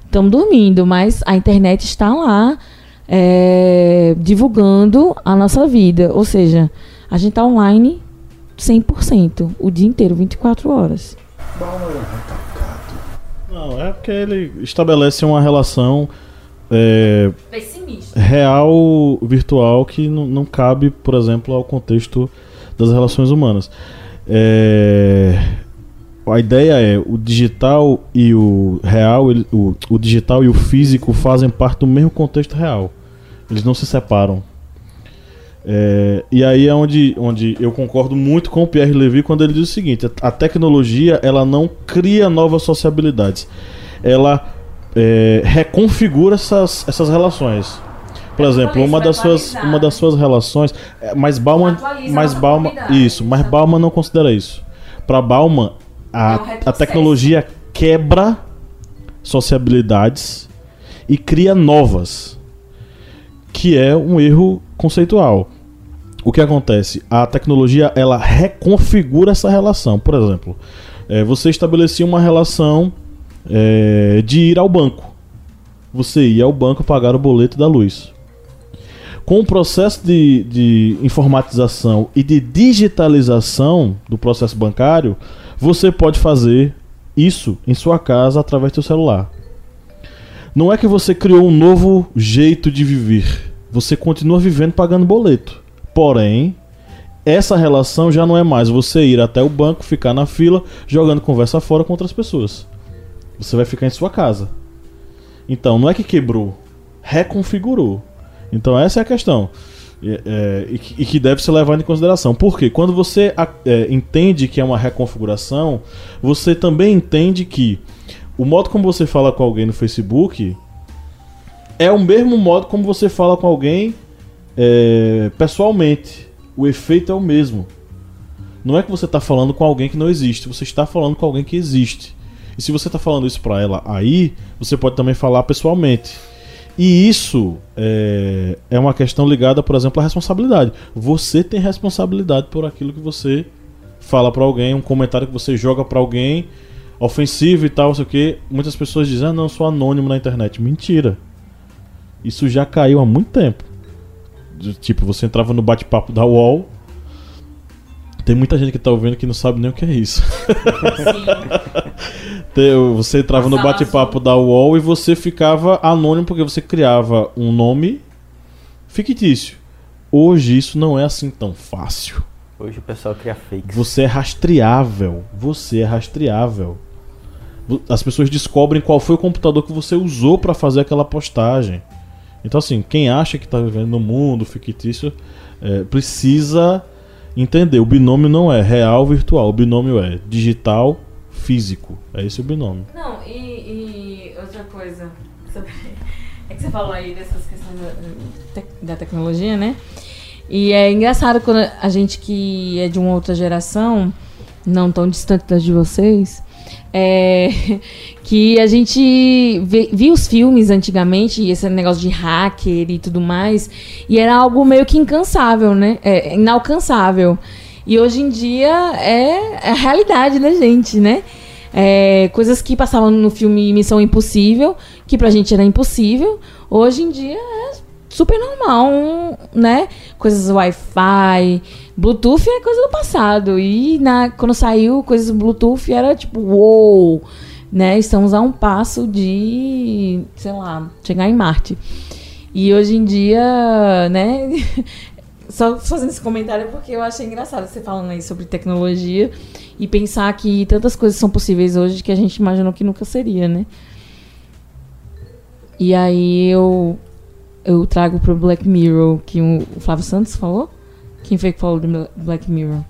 Estamos dormindo, mas a internet está lá, é, divulgando a nossa vida, ou seja... A gente está online cem por cento, o dia inteiro, vinte e quatro horas. Não, é porque ele estabelece uma relação é, real, virtual, que não, não cabe, por exemplo, ao contexto das relações humanas. É, a ideia é, o digital e o real, ele, o, o digital e o físico fazem parte do mesmo contexto real. Eles não se separam. É, e aí é onde, onde eu concordo muito com o Pierre Lévy quando ele diz o seguinte: a tecnologia, ela não cria novas sociabilidades, ela é, reconfigura essas, essas relações. Por exemplo, uma das suas, uma das suas relações, mas Bauman, mas Bauman, isso, mas Bauman não considera isso. Para Bauman, a, a tecnologia quebra sociabilidades e cria novas, que é um erro conceitual. O que acontece? A tecnologia, ela reconfigura essa relação. Por exemplo, é, você estabelecia uma relação é, de ir ao banco. Você ia ao banco pagar o boleto da luz. Com o processo de, de informatização e de digitalização do processo bancário, você pode fazer isso em sua casa através do seu celular. Não é que você criou um novo jeito de viver. Você continua vivendo pagando boleto. Porém, essa relação já não é mais você ir até o banco, ficar na fila, jogando conversa fora com outras pessoas. Você vai ficar em sua casa. Então, não é que quebrou, reconfigurou. Então essa é a questão, é, é, e, que, e que deve ser levada em consideração. Porque quando você é, entende que é uma reconfiguração, você também entende que o modo como você fala com alguém no Facebook é o mesmo modo como você fala com alguém é, pessoalmente. O efeito é o mesmo. Não é que você está falando com alguém que não existe, você está falando com alguém que existe. E se você está falando isso para ela aí, você pode também falar pessoalmente. E isso é, é uma questão ligada, por exemplo, à responsabilidade. Você tem responsabilidade por aquilo que você fala para alguém, um comentário que você joga para alguém, ofensivo e tal, não sei o que. Muitas pessoas dizem, ah, não, eu sou anônimo na internet. Mentira. Isso já caiu há muito tempo. Tipo, você entrava no bate-papo da U O L. Tem muita gente que tá ouvindo que não sabe nem o que é isso. Sim. Você entrava no bate-papo da U O L e você ficava anônimo porque você criava um nome fictício. Hoje isso não é assim tão fácil. Hoje o pessoal cria fakes. Você é rastreável. Você é rastreável. As pessoas descobrem qual foi o computador que você usou para fazer aquela postagem. Então assim, quem acha que tá vivendo no mundo fictício é, precisa... entender, o binômio não é real virtual, o binômio é digital físico, é esse o binômio. Não, e, e outra coisa sobre, é que você falou aí dessas questões da, da tecnologia, né? E é engraçado quando a gente que é de uma outra geração, não tão distante das de vocês, é, que a gente vê, via os filmes antigamente, esse negócio de hacker e tudo mais, e era algo meio que incansável, né? É, inalcançável. E hoje em dia é a realidade da gente, né? É, coisas que passavam no filme Missão Impossível, que pra gente era impossível, hoje em dia é super normal, né? Coisas Wi-Fi, Bluetooth é coisa do passado. E na, quando saiu coisas Bluetooth era tipo, uou, né? Estamos a um passo de, sei lá, chegar em Marte. E hoje em dia, né? Só fazendo esse comentário porque eu achei engraçado você falando aí sobre tecnologia e pensar que tantas coisas são possíveis hoje que a gente imaginou que nunca seria, né? E aí eu... eu trago pro Black Mirror, que o Flávio Santos falou? Quem foi que falou do Black Mirror?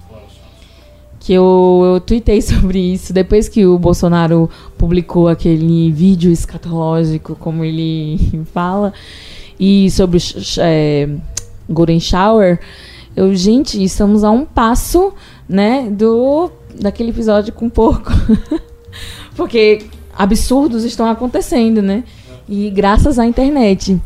Que eu, eu tuitei sobre isso depois que o Bolsonaro publicou aquele vídeo escatológico, como ele fala, e sobre é, Golden Shower. Eu, gente, estamos a um passo, né, do, daquele episódio com o porco. Porque absurdos estão acontecendo, né? E graças à internet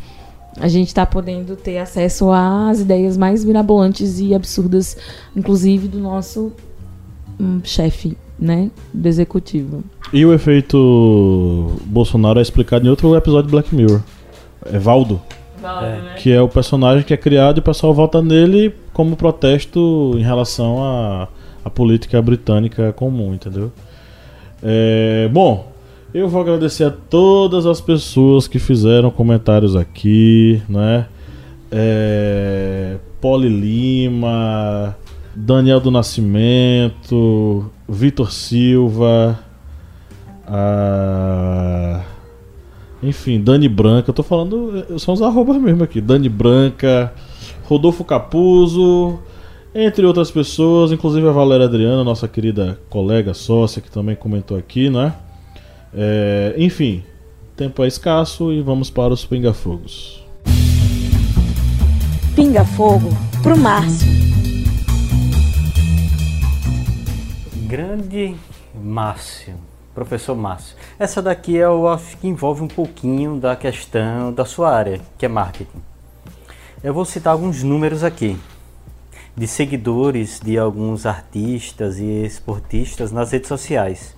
a gente está podendo ter acesso às ideias mais mirabolantes e absurdas, inclusive do nosso hum, chefe, né, do executivo. E o efeito Bolsonaro é explicado em outro episódio de Black Mirror. É Valdo, Valdo é. Né? Que é o personagem que é criado e o pessoal vota nele como protesto em relação à, à política britânica comum, entendeu? É, bom... eu vou agradecer a todas as pessoas que fizeram comentários aqui, né? É, Poli Lima, Daniel do Nascimento, Vitor Silva, a... enfim, Dani Branca, eu tô falando, são os arrobas mesmo aqui, Dani Branca, Rodolfo Capuzzo, entre outras pessoas, inclusive a Valéria Adriana, nossa querida colega, sócia, que também comentou aqui, né? É, enfim, tempo é escasso e vamos para os Pingafogos. Pingafogo pro Márcio. Grande Márcio, professor Márcio. Essa daqui eu acho que envolve um pouquinho da questão da sua área, que é marketing. Eu vou citar alguns números aqui de seguidores de alguns artistas e esportistas nas redes sociais.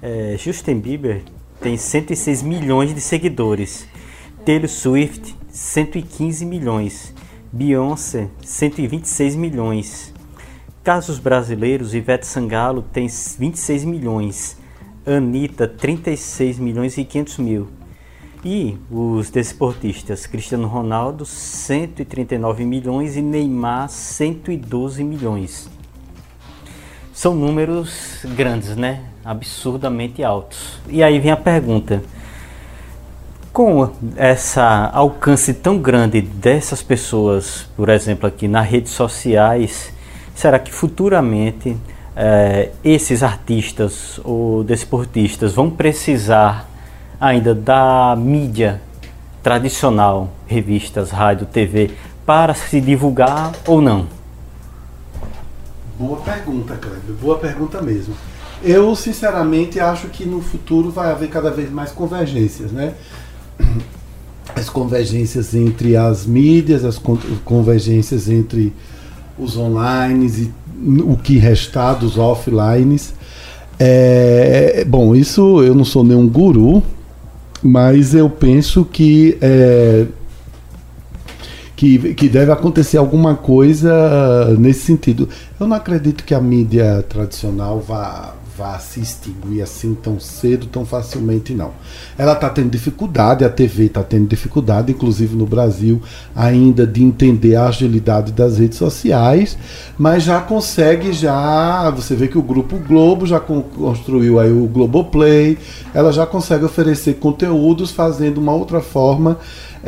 É, Justin Bieber tem cento e seis milhões de seguidores, Taylor Swift cento e quinze milhões, Beyoncé cento e vinte e seis milhões, casos brasileiros, Ivete Sangalo tem vinte e seis milhões, Anitta trinta e seis milhões e quinhentos mil e os desportistas Cristiano Ronaldo cento e trinta e nove milhões e Neymar cento e doze milhões. São números grandes, né? Absurdamente altos. E aí vem a pergunta: com esse alcance tão grande dessas pessoas, por exemplo, aqui nas redes sociais, será que futuramente eh, esses artistas ou desportistas vão precisar ainda da mídia tradicional, revistas, rádio, T V, para se divulgar ou não? Boa pergunta, Cléber, boa pergunta mesmo. Eu, sinceramente, acho que no futuro vai haver cada vez mais convergências, né? As convergências entre as mídias, as convergências entre os online e o que restar dos offlines. É, bom, isso eu não sou nenhum guru, mas eu penso que... É, Que, que deve acontecer alguma coisa nesse sentido. Eu não acredito que a mídia tradicional vá, vá se extinguir assim tão cedo, tão facilmente, não. Ela está tendo dificuldade, a T V está tendo dificuldade, inclusive no Brasil, ainda de entender a agilidade das redes sociais, mas já consegue, já você vê que o Grupo Globo já construiu aí o Globoplay, ela já consegue oferecer conteúdos fazendo uma outra forma,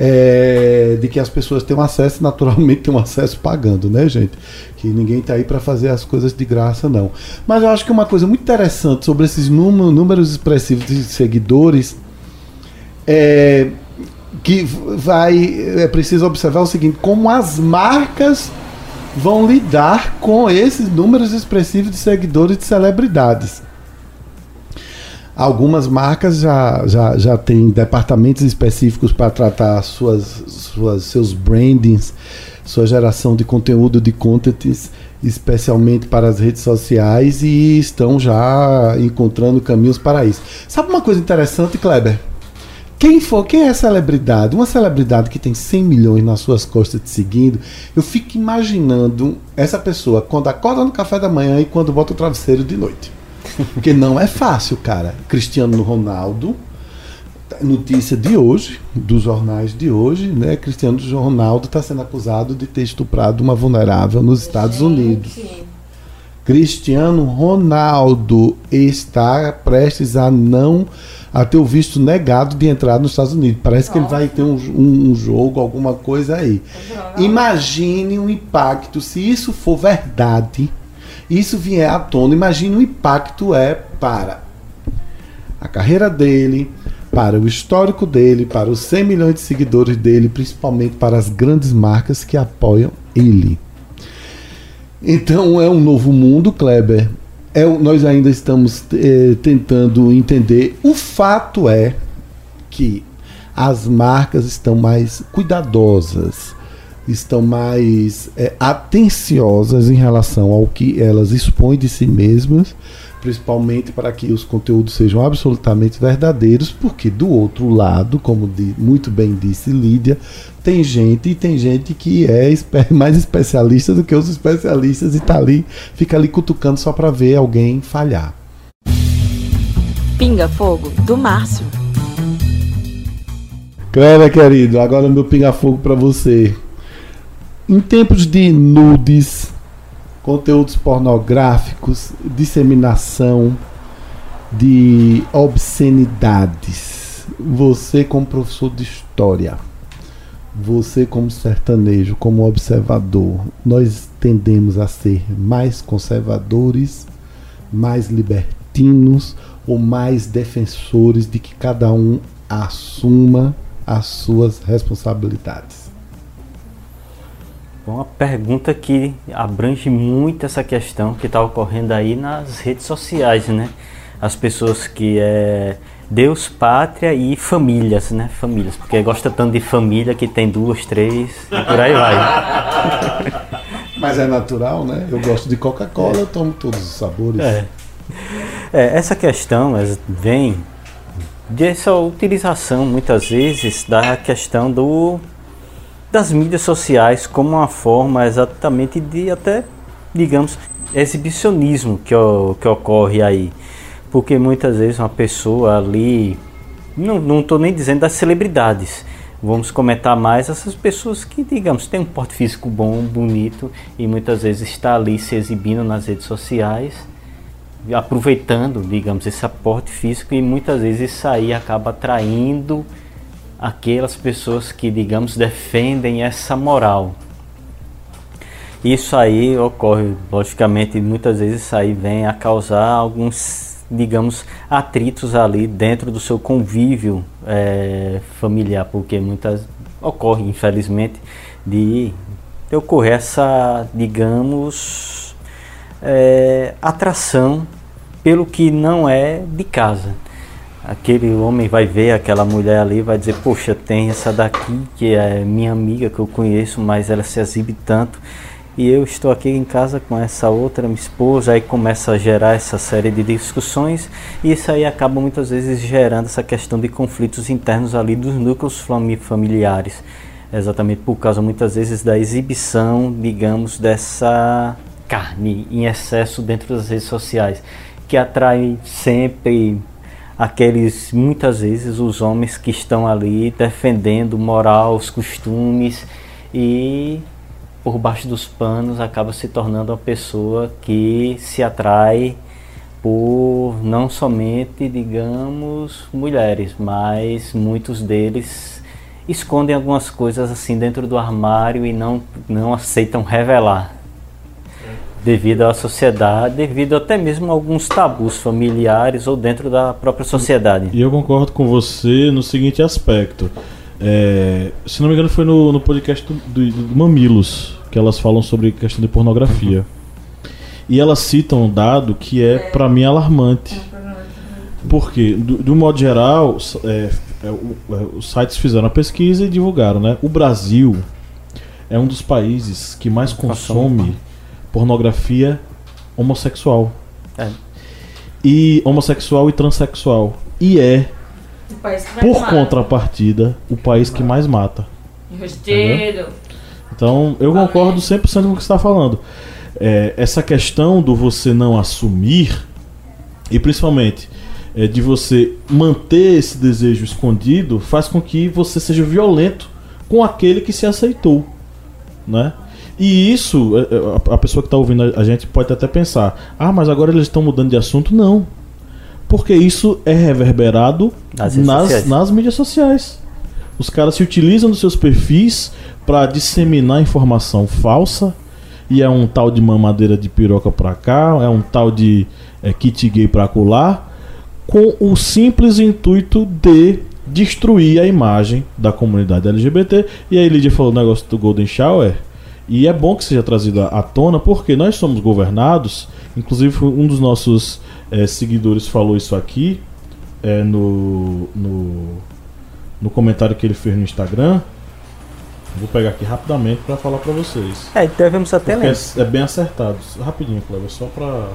É, de que as pessoas tenham acesso, naturalmente tenham acesso pagando, né, gente? Que ninguém está aí para fazer as coisas de graça, não. Mas eu acho que uma coisa muito interessante sobre esses número, números expressivos de seguidores é que vai, é preciso observar o seguinte: como as marcas vão lidar com esses números expressivos de seguidores de celebridades. Algumas marcas já, já, já têm departamentos específicos para tratar suas, suas, seus brandings, sua geração de conteúdo, de contents, especialmente para as redes sociais, e estão já encontrando caminhos para isso. Sabe uma coisa interessante, Cléber? Quem for, quem é celebridade? Uma celebridade que tem cem milhões nas suas costas te seguindo, eu fico imaginando essa pessoa quando acorda no café da manhã e quando bota o travesseiro de noite. Porque não é fácil, cara. Cristiano Ronaldo, notícia de hoje, dos jornais de hoje, né? Cristiano Ronaldo está sendo acusado de ter estuprado uma vulnerável nos Estados Unidos. Cristiano Ronaldo está prestes a não a ter o visto negado de entrar nos Estados Unidos. Parece que ele vai ter um, um, um jogo, alguma coisa aí. Imagine o impacto, se isso for verdade, isso vier à tona, imagina o impacto é para a carreira dele, para o histórico dele, para os cem milhões de seguidores dele, principalmente para as grandes marcas que apoiam ele. Então é um novo mundo, Cléber. É, nós ainda estamos é, tentando entender. O fato é que as marcas estão mais cuidadosas, estão mais é, atenciosas em relação ao que elas expõem de si mesmas, principalmente para que os conteúdos sejam absolutamente verdadeiros, porque do outro lado, como de, muito bem disse Lídia, tem gente e tem gente que é espe- mais especialista do que os especialistas e tá ali, fica ali cutucando só para ver alguém falhar. Pinga Fogo do Márcio. Cléber, querido, agora o meu Pinga Fogo para você. Em tempos de nudes, conteúdos pornográficos, disseminação de obscenidades. Você como professor de história, você como sertanejo, como observador, nós tendemos a ser mais conservadores, mais libertinos ou mais defensores de que cada um assuma as suas responsabilidades? Uma pergunta que abrange muito essa questão que está ocorrendo aí nas redes sociais, né? As pessoas que é Deus, pátria e famílias, né? Famílias, porque gosta tanto de família que tem duas, três, e por aí vai. Mas é natural, né? Eu gosto de Coca-Cola, eu tomo todos os sabores. É. É, essa questão vem dessa utilização, muitas vezes, da questão do, das mídias sociais como uma forma exatamente de até, digamos, exibicionismo que, que ocorre aí. Porque muitas vezes uma pessoa ali, não estou nem dizendo das celebridades, vamos comentar mais essas pessoas que, digamos, têm um porte físico bom, bonito, e muitas vezes está ali se exibindo nas redes sociais, aproveitando, digamos, esse aporte físico, e muitas vezes isso aí acaba atraindo aquelas pessoas que, digamos, defendem essa moral. Isso aí ocorre, logicamente, muitas vezes isso aí vem a causar alguns, digamos, atritos ali dentro do seu convívio é, familiar, porque muitas ocorre, infelizmente, de, de ocorrer essa, digamos, é, atração pelo que não é de casa. Aquele homem vai ver aquela mulher ali, vai dizer, poxa, tem essa daqui que é minha amiga, que eu conheço, mas ela se exibe tanto, e eu estou aqui em casa com essa outra minha esposa. Aí começa a gerar essa série de discussões, e isso aí acaba muitas vezes gerando essa questão de conflitos internos ali dos núcleos familiares, exatamente por causa muitas vezes da exibição, digamos, dessa carne em excesso dentro das redes sociais, que atrai sempre aqueles, muitas vezes, os homens que estão ali defendendo moral, os costumes, e por baixo dos panos acaba se tornando uma pessoa que se atrai por não somente, digamos, mulheres, mas muitos deles escondem algumas coisas assim dentro do armário e não, não aceitam revelar, devido à sociedade, devido até mesmo a alguns tabus familiares ou dentro da própria sociedade. E eu concordo com você no seguinte aspecto. É, se não me engano, foi no, no podcast do, do, do Mamilos que elas falam sobre questão de pornografia. E elas citam um dado que é, pra mim, alarmante. Porque, do, do modo geral, é, é, o, é, os sites fizeram a pesquisa e divulgaram, né? O Brasil é um dos países que mais consome pornografia homossexual. É. E homossexual e transexual. E é, por contrapartida, o país que mais mata. Entendeu? Então, eu concordo cem por cento com o que você está falando. É, essa questão do você não assumir, e principalmente é, de você manter esse desejo escondido, faz com que você seja violento com aquele que se aceitou, né? E isso, a pessoa que está ouvindo a gente pode até pensar, ah, mas agora eles estão mudando de assunto. Não, porque isso é reverberado nas, nas, nas mídias sociais. Os caras se utilizam dos seus perfis para disseminar informação falsa, e é um tal de mamadeira de piroca para cá, é um tal de é, kit gay para colar, com o simples intuito de destruir a imagem da comunidade L G B T. E aí Lídia falou o negócio do Golden Shower, e é bom que seja trazida à tona, porque nós somos governados. Inclusive, um dos nossos é, seguidores falou isso aqui é, no, no, no comentário que ele fez no Instagram. Vou pegar aqui rapidamente para falar para vocês. É, devemos até lembrar. É, é bem acertado. Rapidinho, Cléber, só para...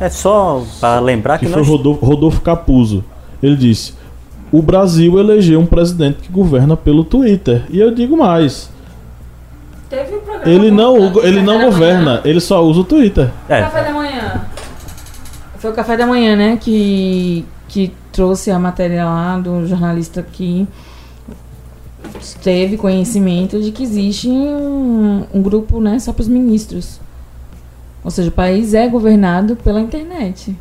É só para lembrar que, que foi nós... Rodolfo, Rodolfo Capuzzo. Ele disse, o Brasil elegeu um presidente que governa pelo Twitter. E eu digo mais... Teve um programa. Ele não, ele não governa, ele só usa o Twitter. É. Café da manhã. Foi o Café da Manhã, né? Que, que trouxe a matéria lá do jornalista que teve conhecimento de que existe um, um grupo, né, só para os ministros. Ou seja, o país é governado pela internet.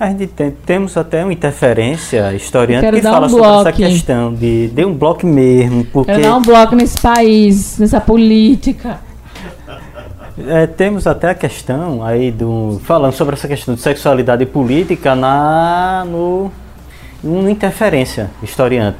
A gente tem, temos até uma interferência historiante que fala um sobre essa questão de, de um bloco mesmo. Porque eu dar um bloco nesse país, nessa política. É, temos até a questão aí do falando sobre essa questão de sexualidade e política na no, no interferência historiante,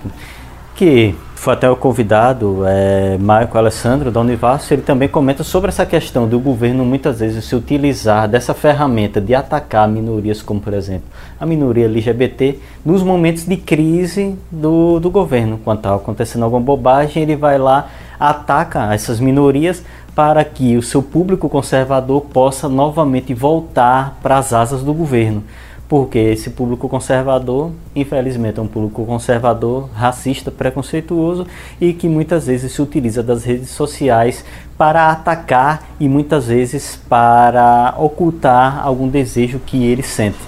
que foi até o convidado é, Marco Alessandro da Univasso. Ele também comenta sobre essa questão do governo muitas vezes se utilizar dessa ferramenta de atacar minorias, como por exemplo a minoria L G B T, nos momentos de crise do, do governo. Quando está acontecendo alguma bobagem, ele vai lá, ataca essas minorias para que o seu público conservador possa novamente voltar para as asas do governo. Porque esse público conservador, infelizmente, é um público conservador, racista, preconceituoso e que muitas vezes se utiliza das redes sociais para atacar e muitas vezes para ocultar algum desejo que ele sente.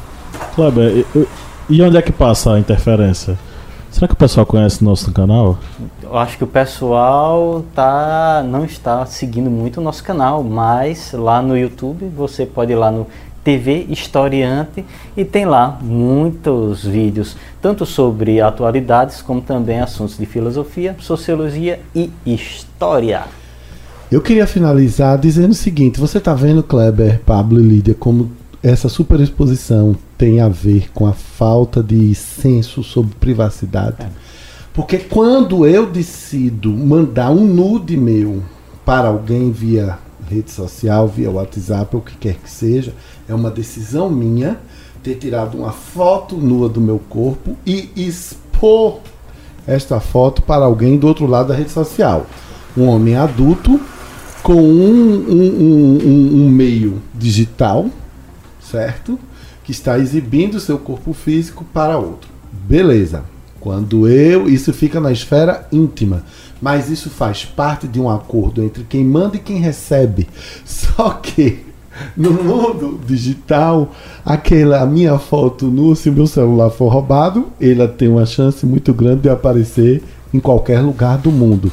Cléber, e onde é que passa a interferência? Será que o pessoal conhece o nosso canal? Eu acho que o pessoal tá, não está seguindo muito o nosso canal, mas lá no YouTube você pode ir lá no T V Historiante e tem lá muitos vídeos, tanto sobre atualidades como também assuntos de filosofia, sociologia e história. Eu queria finalizar dizendo o seguinte, você está vendo, Cléber, Pablo e Lídia, como essa superexposição tem a ver com a falta de senso sobre privacidade. É. Porque quando eu decido mandar um nude meu para alguém via rede social, via WhatsApp, ou o que quer que seja, é uma decisão minha ter tirado uma foto nua do meu corpo e expor esta foto para alguém do outro lado da rede social. Um homem adulto com um, um, um, um meio digital, certo? Que está exibindo seu corpo físico para outro. Beleza. Quando eu... Isso fica na esfera íntima. Mas isso faz parte de um acordo entre quem manda e quem recebe. Só que no mundo digital, aquela minha foto nua, se meu celular for roubado, ela tem uma chance muito grande de aparecer em qualquer lugar do mundo.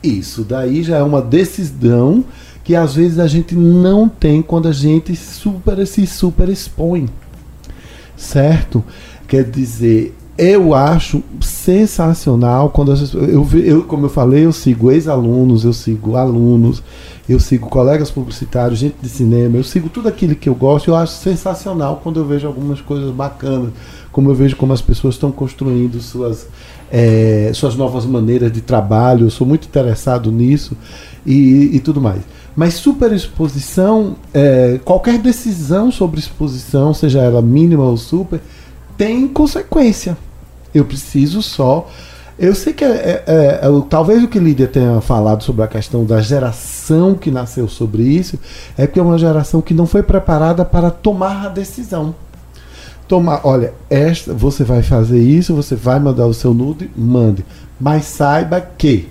Isso daí já é uma decisão que às vezes a gente não tem quando a gente super, se super expõe, certo? Quer dizer, eu acho sensacional quando as, eu, eu, como eu falei, eu sigo ex-alunos, eu sigo alunos, eu sigo colegas publicitários, gente de cinema, eu sigo tudo aquilo que eu gosto. Eu acho sensacional quando eu vejo algumas coisas bacanas, como eu vejo como as pessoas estão construindo suas, é, suas novas maneiras de trabalho. Eu sou muito interessado nisso e, e tudo mais. Mas superexposição, é, qualquer decisão sobre exposição, seja ela mínima ou super, tem consequência. Eu preciso só... Eu sei que é, é, é, talvez o que Lídia tenha falado sobre a questão da geração que nasceu sobre isso, é que é uma geração que não foi preparada para tomar a decisão. Tomar, olha, esta, você vai fazer isso, você vai mandar o seu nude, mande. Mas saiba que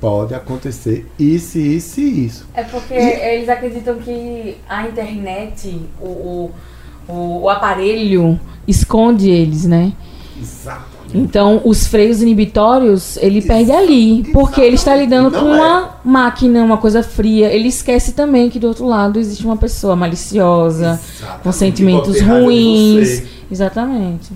pode acontecer isso, isso e isso. É porque e... eles acreditam que a internet, o, o, o aparelho, esconde eles, né? Exato. Então, os freios inibitórios, ele Ex- perde ali, porque ele está lidando não com é. uma máquina, uma coisa fria. Ele esquece também que do outro lado existe uma pessoa maliciosa, exatamente, com sentimentos ruins. Exatamente.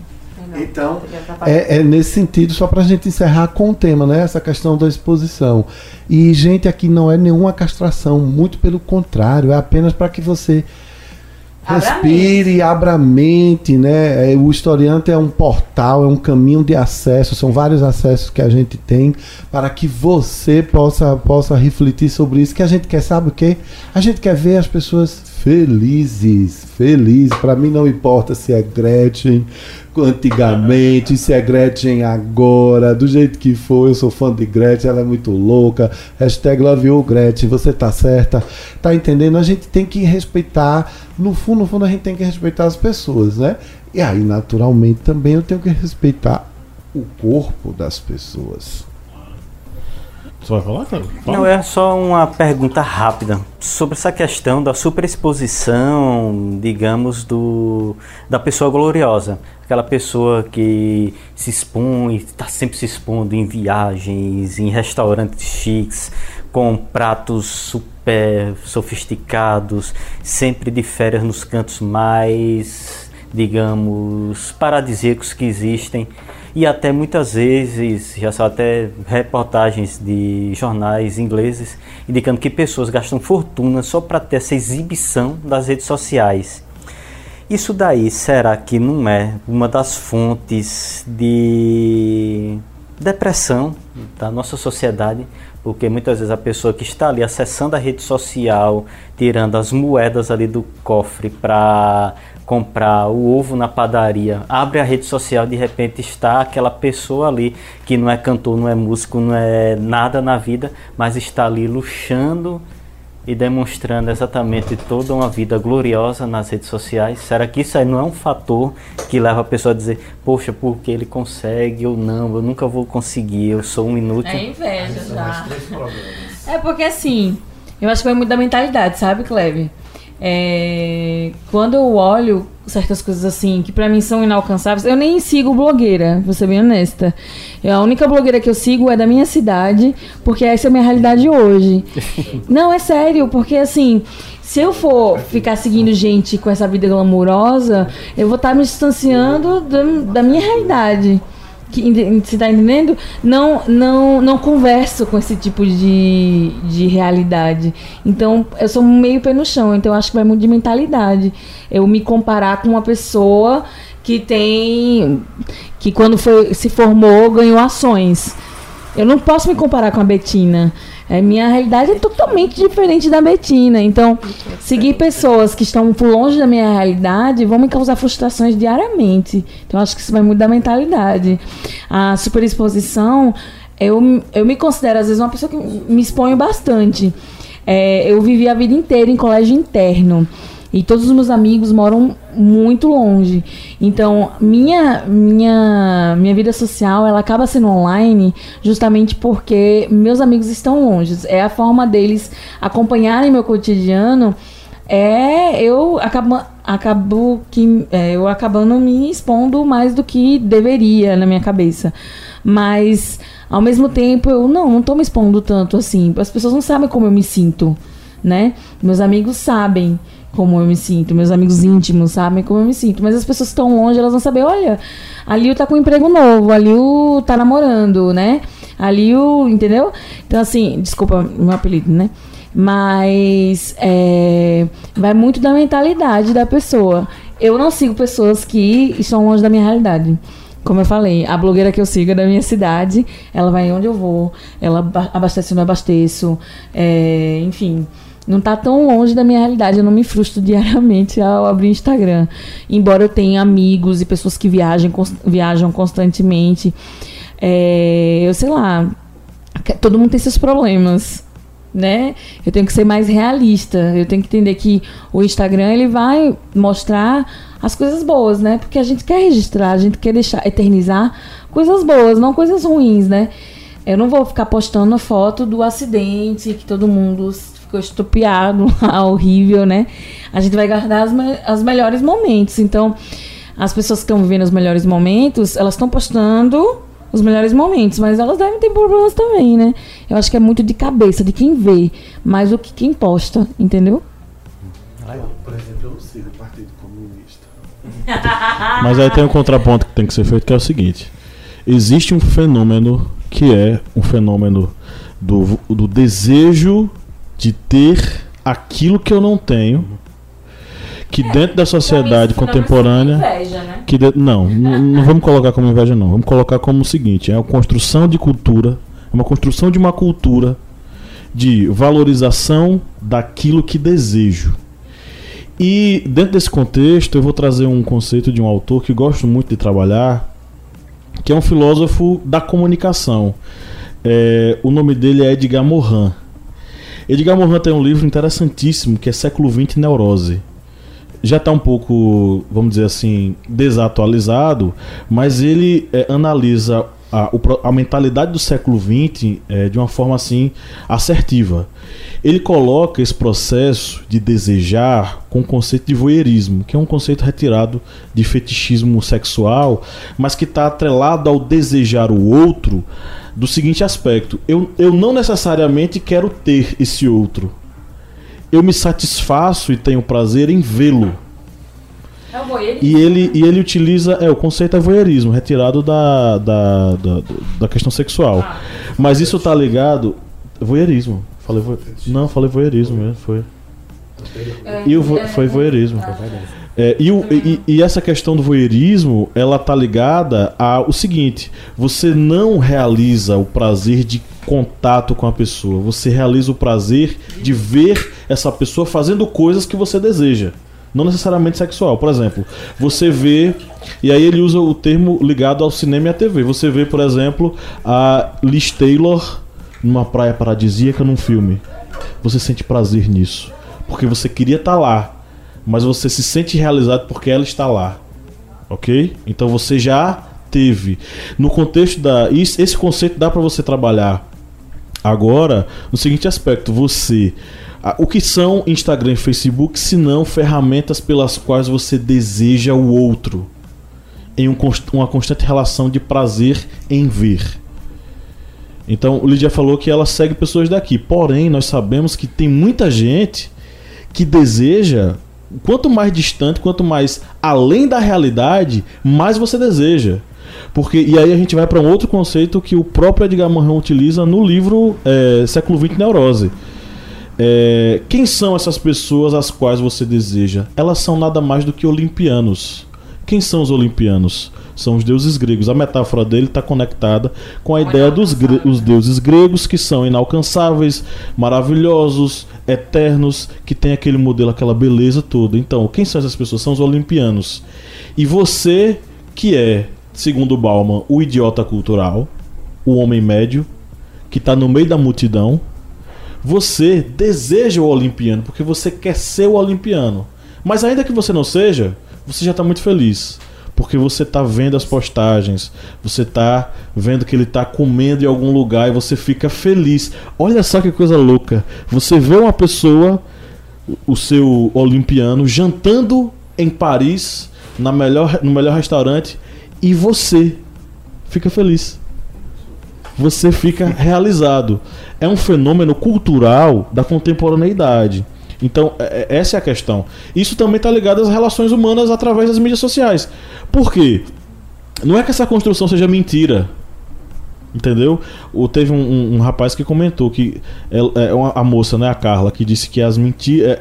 Então, é, é nesse sentido, só para a gente encerrar com o tema, né? Essa questão da exposição. E, gente, aqui não é nenhuma castração, muito pelo contrário, é apenas para que você... respire, abra a mente, né? O Historiante é um portal, é um caminho de acesso, são vários acessos que a gente tem para que você possa, possa refletir sobre isso, que a gente quer, sabe o quê? A gente quer ver as pessoas felizes, felizes. Para mim não importa se é Gretchen antigamente, se é Gretchen agora, do jeito que for, eu sou fã de Gretchen, ela é muito louca, hashtag love you Gretchen, você tá certa, tá entendendo? A gente tem que respeitar, no fundo, no fundo a gente tem que respeitar as pessoas, né? E aí naturalmente também eu tenho que respeitar o corpo das pessoas. Você vai falar, cara? Fala. Não, é só uma pergunta rápida sobre essa questão da superexposição, digamos, do, da pessoa gloriosa. Aquela pessoa que se expõe, está sempre se expondo em viagens, em restaurantes chiques, com pratos super sofisticados, sempre de férias nos cantos mais, digamos, paradisíacos que existem. E até muitas vezes, já são até reportagens de jornais ingleses indicando que pessoas gastam fortuna só para ter essa exibição das redes sociais. Isso daí, será que não é uma das fontes de depressão da nossa sociedade? Porque muitas vezes a pessoa que está ali acessando a rede social, tirando as moedas ali do cofre para comprar o ovo na padaria, abre a rede social, de repente está aquela pessoa ali que não é cantor, não é músico, não é nada na vida, mas está ali luxando e demonstrando exatamente toda uma vida gloriosa nas redes sociais. Será que isso aí não é um fator que leva a pessoa a dizer, poxa, porque ele consegue ou não, eu nunca vou conseguir, eu sou um inútil? É inveja já. É porque assim, eu acho que vai muito da mentalidade, sabe, Cléber? É, quando eu olho certas coisas assim, que pra mim são inalcançáveis, eu nem sigo blogueira, vou ser bem honesta. Eu, a única blogueira que eu sigo é da minha cidade, porque essa é a minha realidade hoje. Não, é sério, porque assim, se eu for ficar seguindo gente com essa vida glamourosa, eu vou estar me distanciando do, da minha realidade. Que, você tá entendendo? Não, não, não converso com esse tipo de, de realidade. Então, eu sou meio pé no chão. Então, eu acho que vai muito de mentalidade. Eu me comparar com uma pessoa que tem... Que quando foi, se formou, ganhou ações. Eu não posso me comparar com a Betina. É, minha realidade é totalmente diferente da Betina. Então, seguir pessoas que estão longe da minha realidade vão me causar frustrações diariamente. Então, acho que isso vai muito da mentalidade. A superexposição, eu, eu me considero, às vezes, uma pessoa que me exponho bastante. É, eu vivi a vida inteira em colégio interno. E todos os meus amigos moram muito longe. Então, minha, minha, minha vida social, ela acaba sendo online justamente porque meus amigos estão longe. É a forma deles acompanharem meu cotidiano. É, eu acabo, acabo que, é, eu acabando me expondo mais do que deveria na minha cabeça. Mas, ao mesmo tempo, eu não, não tô me expondo tanto assim. As pessoas não sabem como eu me sinto, né? Meus amigos sabem como eu me sinto, meus amigos íntimos sabem como eu me sinto, mas as pessoas que estão longe, elas vão saber, olha, a Liu tá com um emprego novo, a Liu tá namorando, né, a Liu, entendeu? Então assim, desculpa meu apelido, né, mas é, vai muito da mentalidade da pessoa. Eu não sigo pessoas que estão longe da minha realidade. Como eu falei, a blogueira que eu sigo é da minha cidade, ela vai onde eu vou, ela abastece onde eu abasteço, é, enfim, não tá tão longe da minha realidade. Eu não me frustro diariamente ao abrir Instagram. Embora eu tenha amigos e pessoas que viajam, const- viajam constantemente. É, eu sei lá, todo mundo tem seus problemas, né? Eu tenho que ser mais realista. Eu tenho que entender que o Instagram, ele vai mostrar as coisas boas, né? Porque a gente quer registrar, a gente quer deixar, eternizar coisas boas, não coisas ruins, né? Eu não vou ficar postando foto do acidente que todo mundo... estupiado, horrível, né? A gente vai guardar os me- as melhores momentos. Então, as pessoas que estão vivendo os melhores momentos, elas estão postando os melhores momentos, mas elas devem ter problemas também, né? Eu acho que é muito de cabeça, de quem vê, mais do que quem posta, entendeu? Eu, por exemplo, eu não sigo o Partido Comunista. Mas aí tem um contraponto que tem que ser feito, que é o seguinte. Existe um fenômeno que é um fenômeno do, do desejo de ter aquilo que eu não tenho, que é, dentro da sociedade isso, contemporânea... Não, inveja, né? que de, não, n- não vamos colocar como inveja, não. Vamos colocar como o seguinte, é uma construção de cultura, é uma construção de uma cultura de valorização daquilo que desejo. E dentro desse contexto, eu vou trazer um conceito de um autor que gosto muito de trabalhar, que é um filósofo da comunicação. É, o nome dele é Edgar Morin. Edgar Morin tem um livro interessantíssimo que é Século vinte Neurose. Já está um pouco, vamos dizer assim, desatualizado, mas ele é, analisa a, a mentalidade do século vinte é, de uma forma assim assertiva. Ele coloca esse processo de desejar com o conceito de voyeurismo, que é um conceito retirado de fetichismo sexual, mas que está atrelado ao desejar o outro do seguinte aspecto: eu, eu não necessariamente quero ter esse outro, eu me satisfaço e tenho prazer em vê-lo. É e, ele, e ele utiliza é, o conceito é voyeurismo, retirado da, da, da, da questão sexual. Ah, mas isso tá ligado... Voyeurismo. Falei vo... Não, falei voyeurismo mesmo, foi. E o vo... Foi voyeurismo. É, e, o, e, e essa questão do voyeurismo, ela tá ligada ao seguinte: você não realiza o prazer de contato com a pessoa, você realiza o prazer de ver essa pessoa fazendo coisas que você deseja. Não necessariamente sexual. Por exemplo, você vê... E aí ele usa o termo ligado ao cinema e à T V. Você vê, por exemplo, a Liz Taylor numa praia paradisíaca num filme. Você sente prazer nisso, porque você queria estar lá, mas você se sente realizado porque ela está lá. Ok? Então você já teve. No contexto da... Esse conceito dá para você trabalhar agora no seguinte aspecto: você... O que são Instagram e Facebook se não ferramentas pelas quais você deseja o outro em um const- uma constante relação de prazer em ver? Então, o Lídia falou que ela segue pessoas daqui. Porém, nós sabemos que tem muita gente que deseja... Quanto mais distante, quanto mais além da realidade, mais você deseja. Porque, e aí a gente vai para um outro conceito que o próprio Edgar Morin utiliza no livro é, século vinte Neurose. É, quem são essas pessoas às quais você deseja? Elas são nada mais do que olimpianos. Quem são os olimpianos? São os deuses gregos. A metáfora dele está conectada com a ideia dos gre- os deuses gregos, que são inalcançáveis, maravilhosos, eternos, que tem aquele modelo, aquela beleza toda. Então, quem são essas pessoas? São os olimpianos. E você, que é, segundo Bauman, o idiota cultural, o homem médio, que está no meio da multidão, você deseja o olimpiano, porque você quer ser o olimpiano. Mas ainda que você não seja, você já está muito feliz, porque você está vendo as postagens, você está vendo que ele está comendo em algum lugar e você fica feliz. Olha só que coisa louca. Você vê uma pessoa, o seu olimpiano, jantando em Paris, na melhor, no melhor restaurante, e você fica feliz. Você fica realizado. É um fenômeno cultural da contemporaneidade. Então, essa é a questão. Isso também está ligado às relações humanas através das mídias sociais. Por quê? Não é que essa construção seja mentira, entendeu? Ou teve um, um, um rapaz que comentou que é, é uma, a moça, né, a Carla, que disse que as mentiras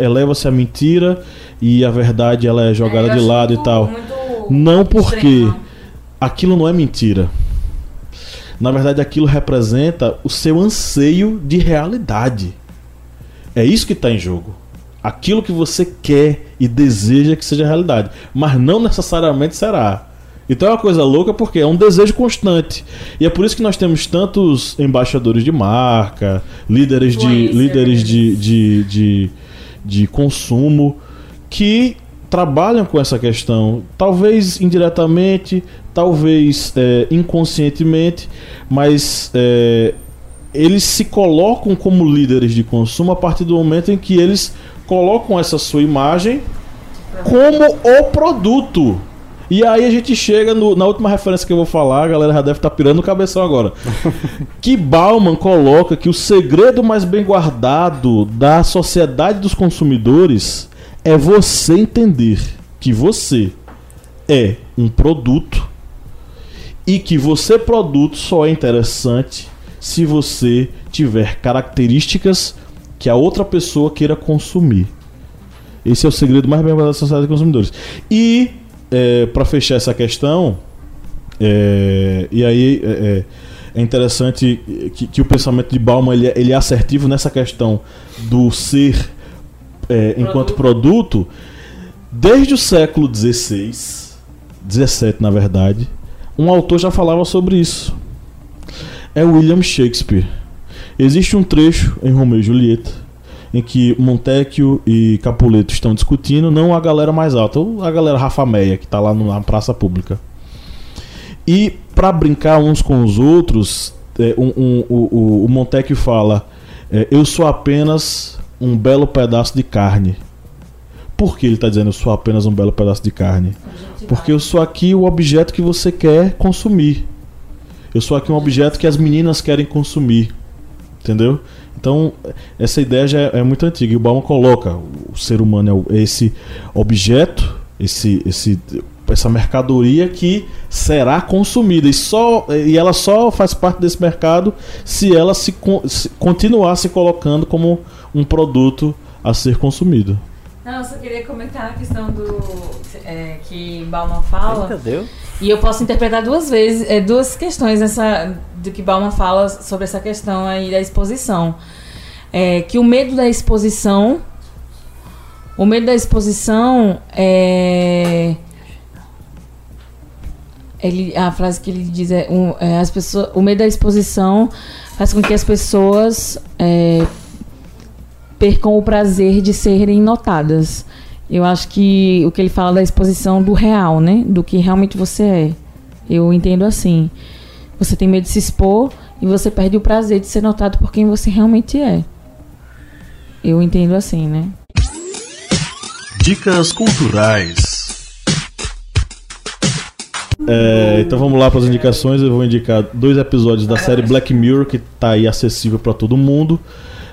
eleva-se a mentira e a verdade ela é jogada é, de lado muito, e tal. Não, porque aquilo não é mentira. Na verdade, aquilo representa o seu anseio de realidade. É isso que está em jogo. Aquilo que você quer e deseja que seja realidade. Mas não necessariamente será. Então é uma coisa louca, porque é um desejo constante. E é por isso que nós temos tantos embaixadores de marca, líderes de, líderes de, de, de, de consumo, que trabalham com essa questão, talvez indiretamente, talvez é, inconscientemente, mas é, eles se colocam como líderes de consumo a partir do momento em que eles colocam essa sua imagem como o produto. E aí a gente chega no, na última referência que eu vou falar, a galera já deve estar pirando o cabeção agora. Que Bauman coloca que o segredo mais bem guardado da sociedade dos consumidores é você entender que você é um produto e que você, produto, só é interessante se você tiver características que a outra pessoa queira consumir. Esse é o segredo mais bem da sociedade dos consumidores. E, é, para fechar essa questão, é, e aí é, é interessante que, que o pensamento de Bauman ele, ele é assertivo nessa questão do ser é, enquanto produto. Desde o século dezesseis, dezessete na verdade, um autor já falava sobre isso. É William Shakespeare. Existe um trecho em Romeu e Julieta em que Montecchio e Capuleto estão discutindo, não a galera mais alta, a galera Rafa Meia, que está lá na praça pública. E E para brincar uns com os outros, é, um, um, o, o Montecchio fala, é, eu sou apenas um belo pedaço de carne. Por que ele está dizendo eu sou apenas um belo pedaço de carne? Porque eu sou aqui o objeto que você quer consumir. Eu sou aqui um objeto que as meninas querem consumir. Entendeu? Então, essa ideia já é, é muito antiga. E o Bauman coloca, o ser humano é esse objeto, esse, esse, essa mercadoria que será consumida. E, só, e ela só faz parte desse mercado se ela se, se continuar se colocando como um produto a ser consumido. Não, eu só queria comentar a questão do é, que Bauman fala. Eita, Deus. E eu posso interpretar duas vezes, é, duas questões nessa, do que Bauman fala sobre essa questão aí da exposição. É, que o medo da exposição, o medo da exposição é. Ele, a frase que ele diz é, um, é as pessoas, o medo da exposição faz com que as pessoas é, percam o prazer de serem notadas. Eu acho que o que ele fala da exposição do real, né? Do que realmente você é. Eu entendo assim. Você tem medo de se expor e você perde o prazer de ser notado por quem você realmente é. Eu entendo assim, né? Dicas culturais. É, então vamos lá para as indicações. Eu vou indicar dois episódios da série Black Mirror, que está aí acessível para todo mundo.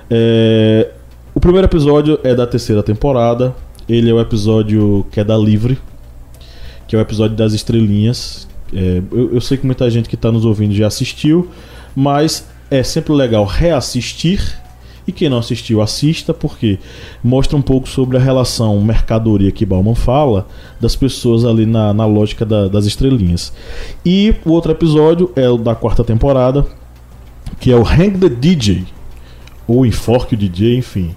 É... O primeiro episódio é da terceira temporada. Ele é o episódio Queda Livre, que é o episódio das estrelinhas. É, eu, eu sei que muita gente que está nos ouvindo já assistiu, mas é sempre legal reassistir. E quem não assistiu, assista, porque mostra um pouco sobre a relação mercadoria que Bauman fala das pessoas ali na, na lógica da, das estrelinhas. E o outro episódio é o da quarta temporada, que é o Hang the D J, ou Enforque o D J, enfim,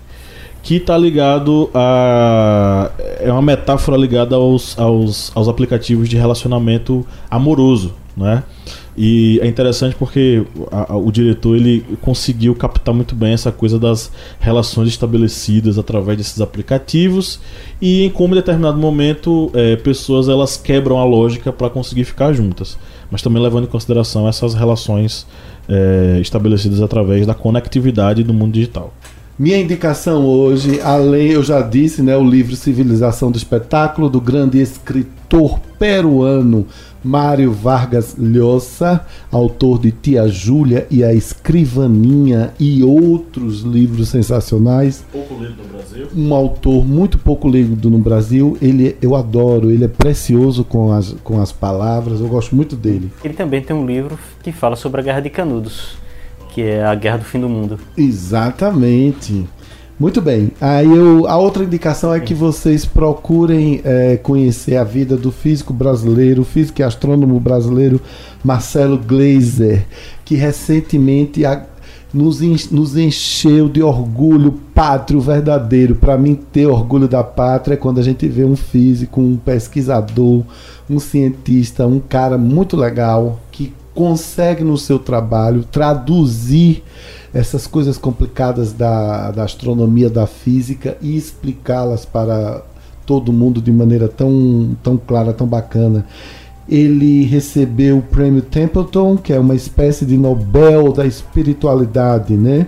que está ligado a... é uma metáfora ligada aos, aos, aos aplicativos de relacionamento amoroso, né? E é interessante porque a, a, o diretor ele conseguiu captar muito bem essa coisa das relações estabelecidas através desses aplicativos e em como em determinado momento é, pessoas elas quebram a lógica para conseguir ficar juntas, mas também levando em consideração essas relações é, estabelecidas através da conectividade do mundo digital. Minha indicação hoje, além, eu já disse, né, o livro Civilização do Espetáculo, do grande escritor peruano Mário Vargas Llosa, autor de Tia Júlia e a Escrivaninha e outros livros sensacionais. Pouco lido no Brasil. Um autor muito pouco lido no Brasil. Ele, eu adoro, ele é precioso com as, com as palavras, eu gosto muito dele. Ele também tem um livro que fala sobre a Guerra de Canudos, que é a Guerra do Fim do Mundo. Exatamente. Muito bem. Aí eu, a outra indicação é que vocês procurem é, conhecer a vida do físico brasileiro, físico e astrônomo brasileiro Marcelo Gleiser, que recentemente a, nos, nos encheu de orgulho pátrio verdadeiro. Para mim, ter orgulho da pátria é quando a gente vê um físico, um pesquisador, um cientista, um cara muito legal que consegue no seu trabalho traduzir essas coisas complicadas da, da astronomia, da física e explicá-las para todo mundo de maneira tão, tão clara, tão bacana. Ele recebeu o prêmio Templeton, que é uma espécie de Nobel da espiritualidade, né?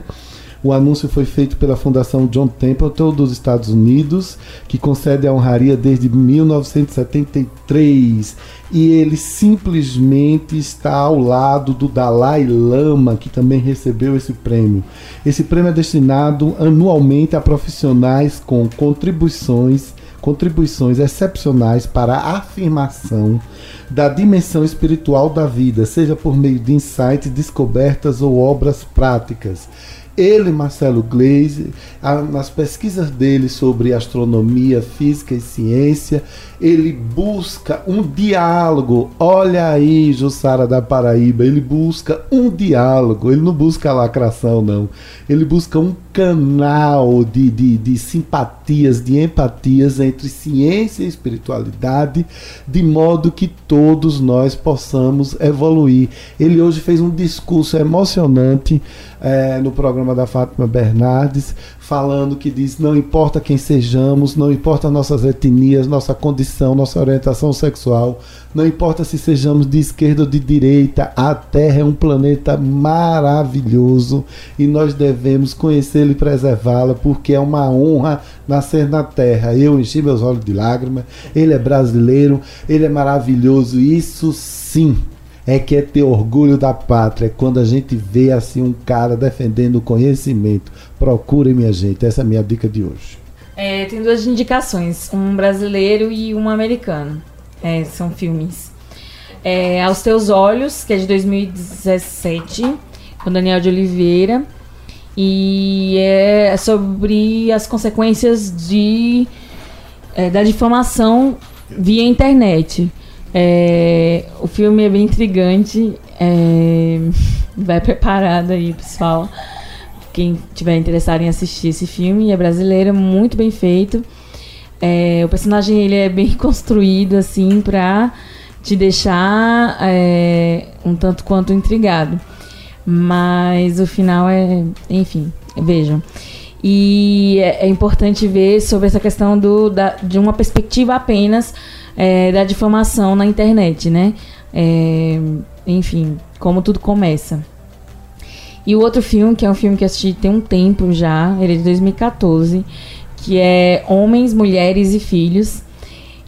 O anúncio foi feito pela Fundação John Templeton dos Estados Unidos, que concede a honraria desde mil novecentos e setenta e três. E ele simplesmente está ao lado do Dalai Lama, que também recebeu esse prêmio. Esse prêmio é destinado anualmente a profissionais com contribuições, contribuições excepcionais para a afirmação da dimensão espiritual da vida, seja por meio de insights, descobertas ou obras práticas. Ele, Marcelo Gleiser, nas pesquisas dele sobre astronomia, física e ciência, ele busca um diálogo. Olha aí, Jussara da Paraíba, ele busca um diálogo, ele não busca lacração, não. Ele busca um canal de, de, de simpatias, de empatias entre ciência e espiritualidade, de modo que todos nós possamos evoluir. Ele hoje fez um discurso emocionante é, no programa da Fátima Bernardes, falando que diz, não importa quem sejamos, não importa nossas etnias, nossa condição, nossa orientação sexual, não importa se sejamos de esquerda ou de direita, a Terra é um planeta maravilhoso e nós devemos conhecê-lo e preservá-la, porque é uma honra nascer na Terra. Eu enchi meus olhos de lágrimas, ele é brasileiro, ele é maravilhoso, isso sim é que é ter orgulho da pátria, quando a gente vê assim um cara defendendo o conhecimento. Procurem, minha gente, essa é a minha dica de hoje. É, tem duas indicações, um brasileiro e um americano. É, são filmes. É, Aos Teus Olhos, que é de dois mil e dezessete, com Daniel de Oliveira, e é sobre as consequências de, é, da difamação via internet. É, o filme é bem intrigante, é, vai preparado aí, pessoal, quem tiver interessado em assistir esse filme. É brasileiro, muito bem feito. É, o personagem ele é bem construído assim para te deixar é, um tanto quanto intrigado, mas o final é, enfim, vejam. E é, é importante ver sobre essa questão do, da, de uma perspectiva apenas É, da difamação na internet, né? É, enfim, como tudo começa. E o outro filme, que é um filme que eu assisti tem um tempo já, ele é de dois mil e catorze, que é Homens, Mulheres e Filhos.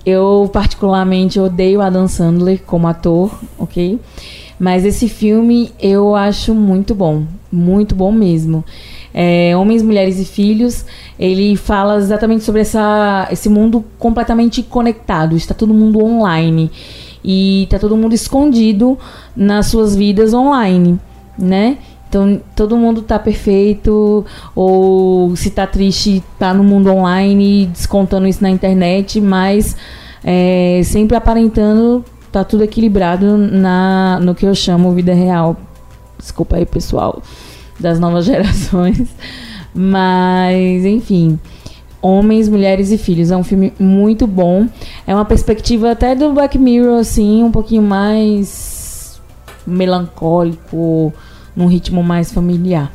Eu particularmente odeio Adam Sandler como ator, ok? Mas esse filme eu acho muito bom, muito bom mesmo. É, Homens, Mulheres e Filhos, ele fala exatamente sobre essa, esse mundo completamente conectado. Está todo mundo online e está todo mundo escondido nas suas vidas online, né? Então, todo mundo está perfeito, ou se está triste, está no mundo online, descontando isso na internet, mas é, sempre aparentando, está tudo equilibrado na, no que eu chamo vida real. Desculpa aí, pessoal das novas gerações, mas enfim, Homens, Mulheres e Filhos é um filme muito bom, é uma perspectiva até do Black Mirror, assim, um pouquinho mais melancólico, num ritmo mais familiar.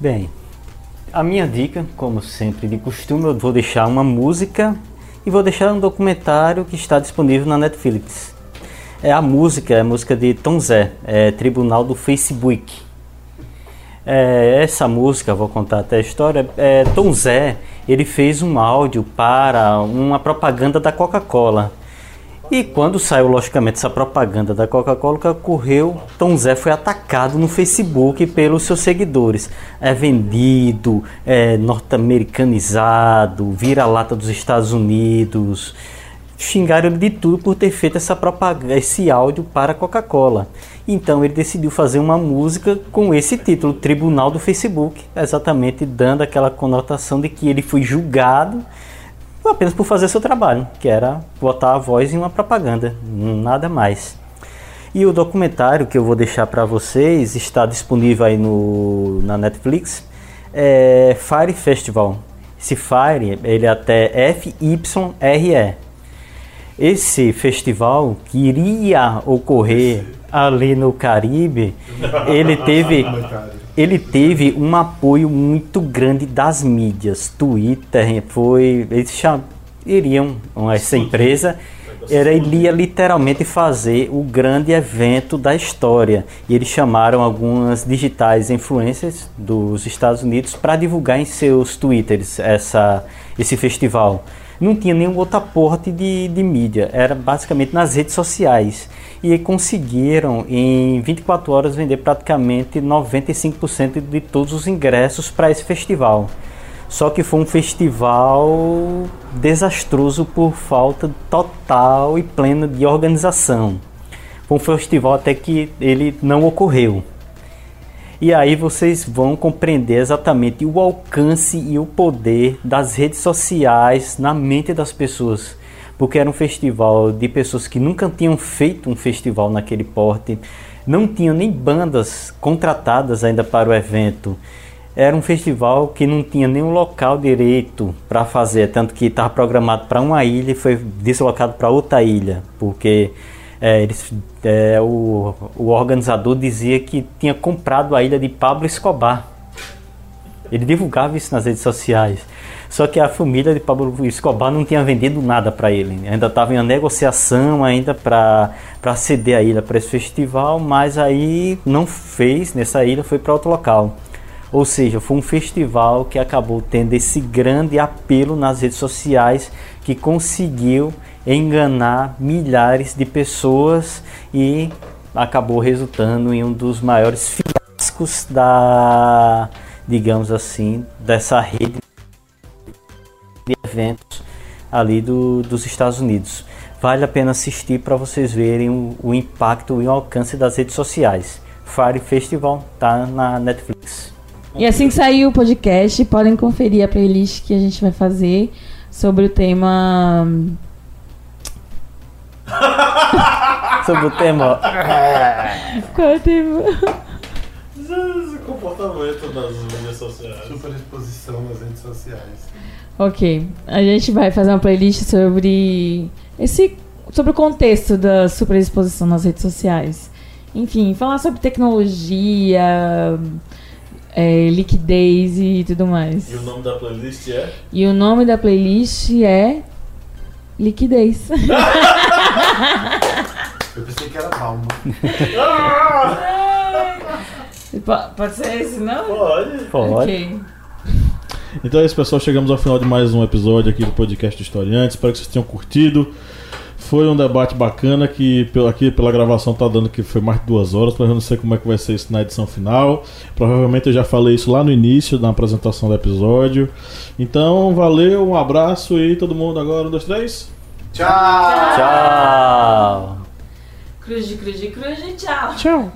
Bem, a minha dica, como sempre de costume, eu vou deixar uma música e vou deixar um documentário que está disponível na Netflix. É a música, é a música de Tom Zé, é Tribunal do Facebook. É, essa música, vou contar até a história, é, Tom Zé, ele fez um áudio para uma propaganda da Coca-Cola. E quando saiu, logicamente, essa propaganda da Coca-Cola, que ocorreu, Tom Zé foi atacado no Facebook pelos seus seguidores. É vendido, é norte-americanizado, vira-lata dos Estados Unidos. Xingaram ele de tudo por ter feito essa propaganda, esse áudio para a Coca-Cola. Então ele decidiu fazer uma música com esse título, Tribunal do Facebook, exatamente dando aquela conotação de que ele foi julgado apenas por fazer seu trabalho, que era botar a voz em uma propaganda, nada mais. E o documentário que eu vou deixar para vocês está disponível aí no, na Netflix, é Fire Festival. Esse Fire, ele é até F Y R E. Esse festival que iria ocorrer ali no Caribe, ele teve, ele teve um apoio muito grande das mídias. Twitter foi... Eles cham, iriam, essa empresa era, iria literalmente fazer o grande evento da história. E eles chamaram algumas digitais influencers dos Estados Unidos para divulgar em seus Twitters essa, esse festival. Não tinha nenhum outro aporte de, de mídia, era basicamente nas redes sociais. E conseguiram, em vinte e quatro horas, vender praticamente noventa e cinco por cento de todos os ingressos para esse festival. Só que foi um festival desastroso por falta total e plena de organização. Foi um festival até que ele não ocorreu. E aí vocês vão compreender exatamente o alcance e o poder das redes sociais na mente das pessoas. Porque era um festival de pessoas que nunca tinham feito um festival naquele porte. não tinha nem bandas contratadas ainda para o evento. Era um festival que não tinha nenhum local direito para fazer, tanto que estava programado para uma ilha e foi deslocado para outra ilha, porque é, eles, é, o, o organizador dizia que tinha comprado a ilha de Pablo Escobar. Ele divulgava isso nas redes sociais. Só que a família de Pablo Escobar não tinha vendido nada para ele. Ainda estava em uma negociação ainda para ceder a ilha para esse festival, mas aí não fez nessa ilha, foi para outro local. Ou seja, foi um festival que acabou tendo esse grande apelo nas redes sociais, que conseguiu enganar milhares de pessoas e acabou resultando em um dos maiores fiascos da, digamos assim, dessa rede de eventos ali do, dos Estados Unidos. Vale a pena assistir para vocês verem o, o impacto e o alcance das redes sociais. Fire Festival tá na Netflix. E assim que sair o podcast, podem conferir a playlist que a gente vai fazer sobre o tema... sobre o tema... Qual é o tema? O comportamento nas redes sociais. Super exposição nas redes sociais. Ok, a gente vai fazer uma playlist sobre... Esse... sobre o contexto da super exposição nas redes sociais. Enfim, falar sobre tecnologia... É, liquidez e tudo mais. E o nome da playlist é? E o nome da playlist é... Liquidez. Eu pensei que era Bauman. Pode ser esse, não? Pode. Pode. Okay. Então é isso, pessoal. Chegamos ao final de mais um episódio aqui do podcast do Historiante. Espero que vocês tenham curtido. Foi um debate bacana que aqui pela gravação tá dando que foi mais de duas horas, mas eu não sei como é que vai ser isso na edição final. Provavelmente eu já falei isso lá no início, na apresentação do episódio. Então, valeu, um abraço e todo mundo agora, um, dois, três. Tchau! Tchau! Tchau. Cruz de cruz de cruz de tchau! Tchau!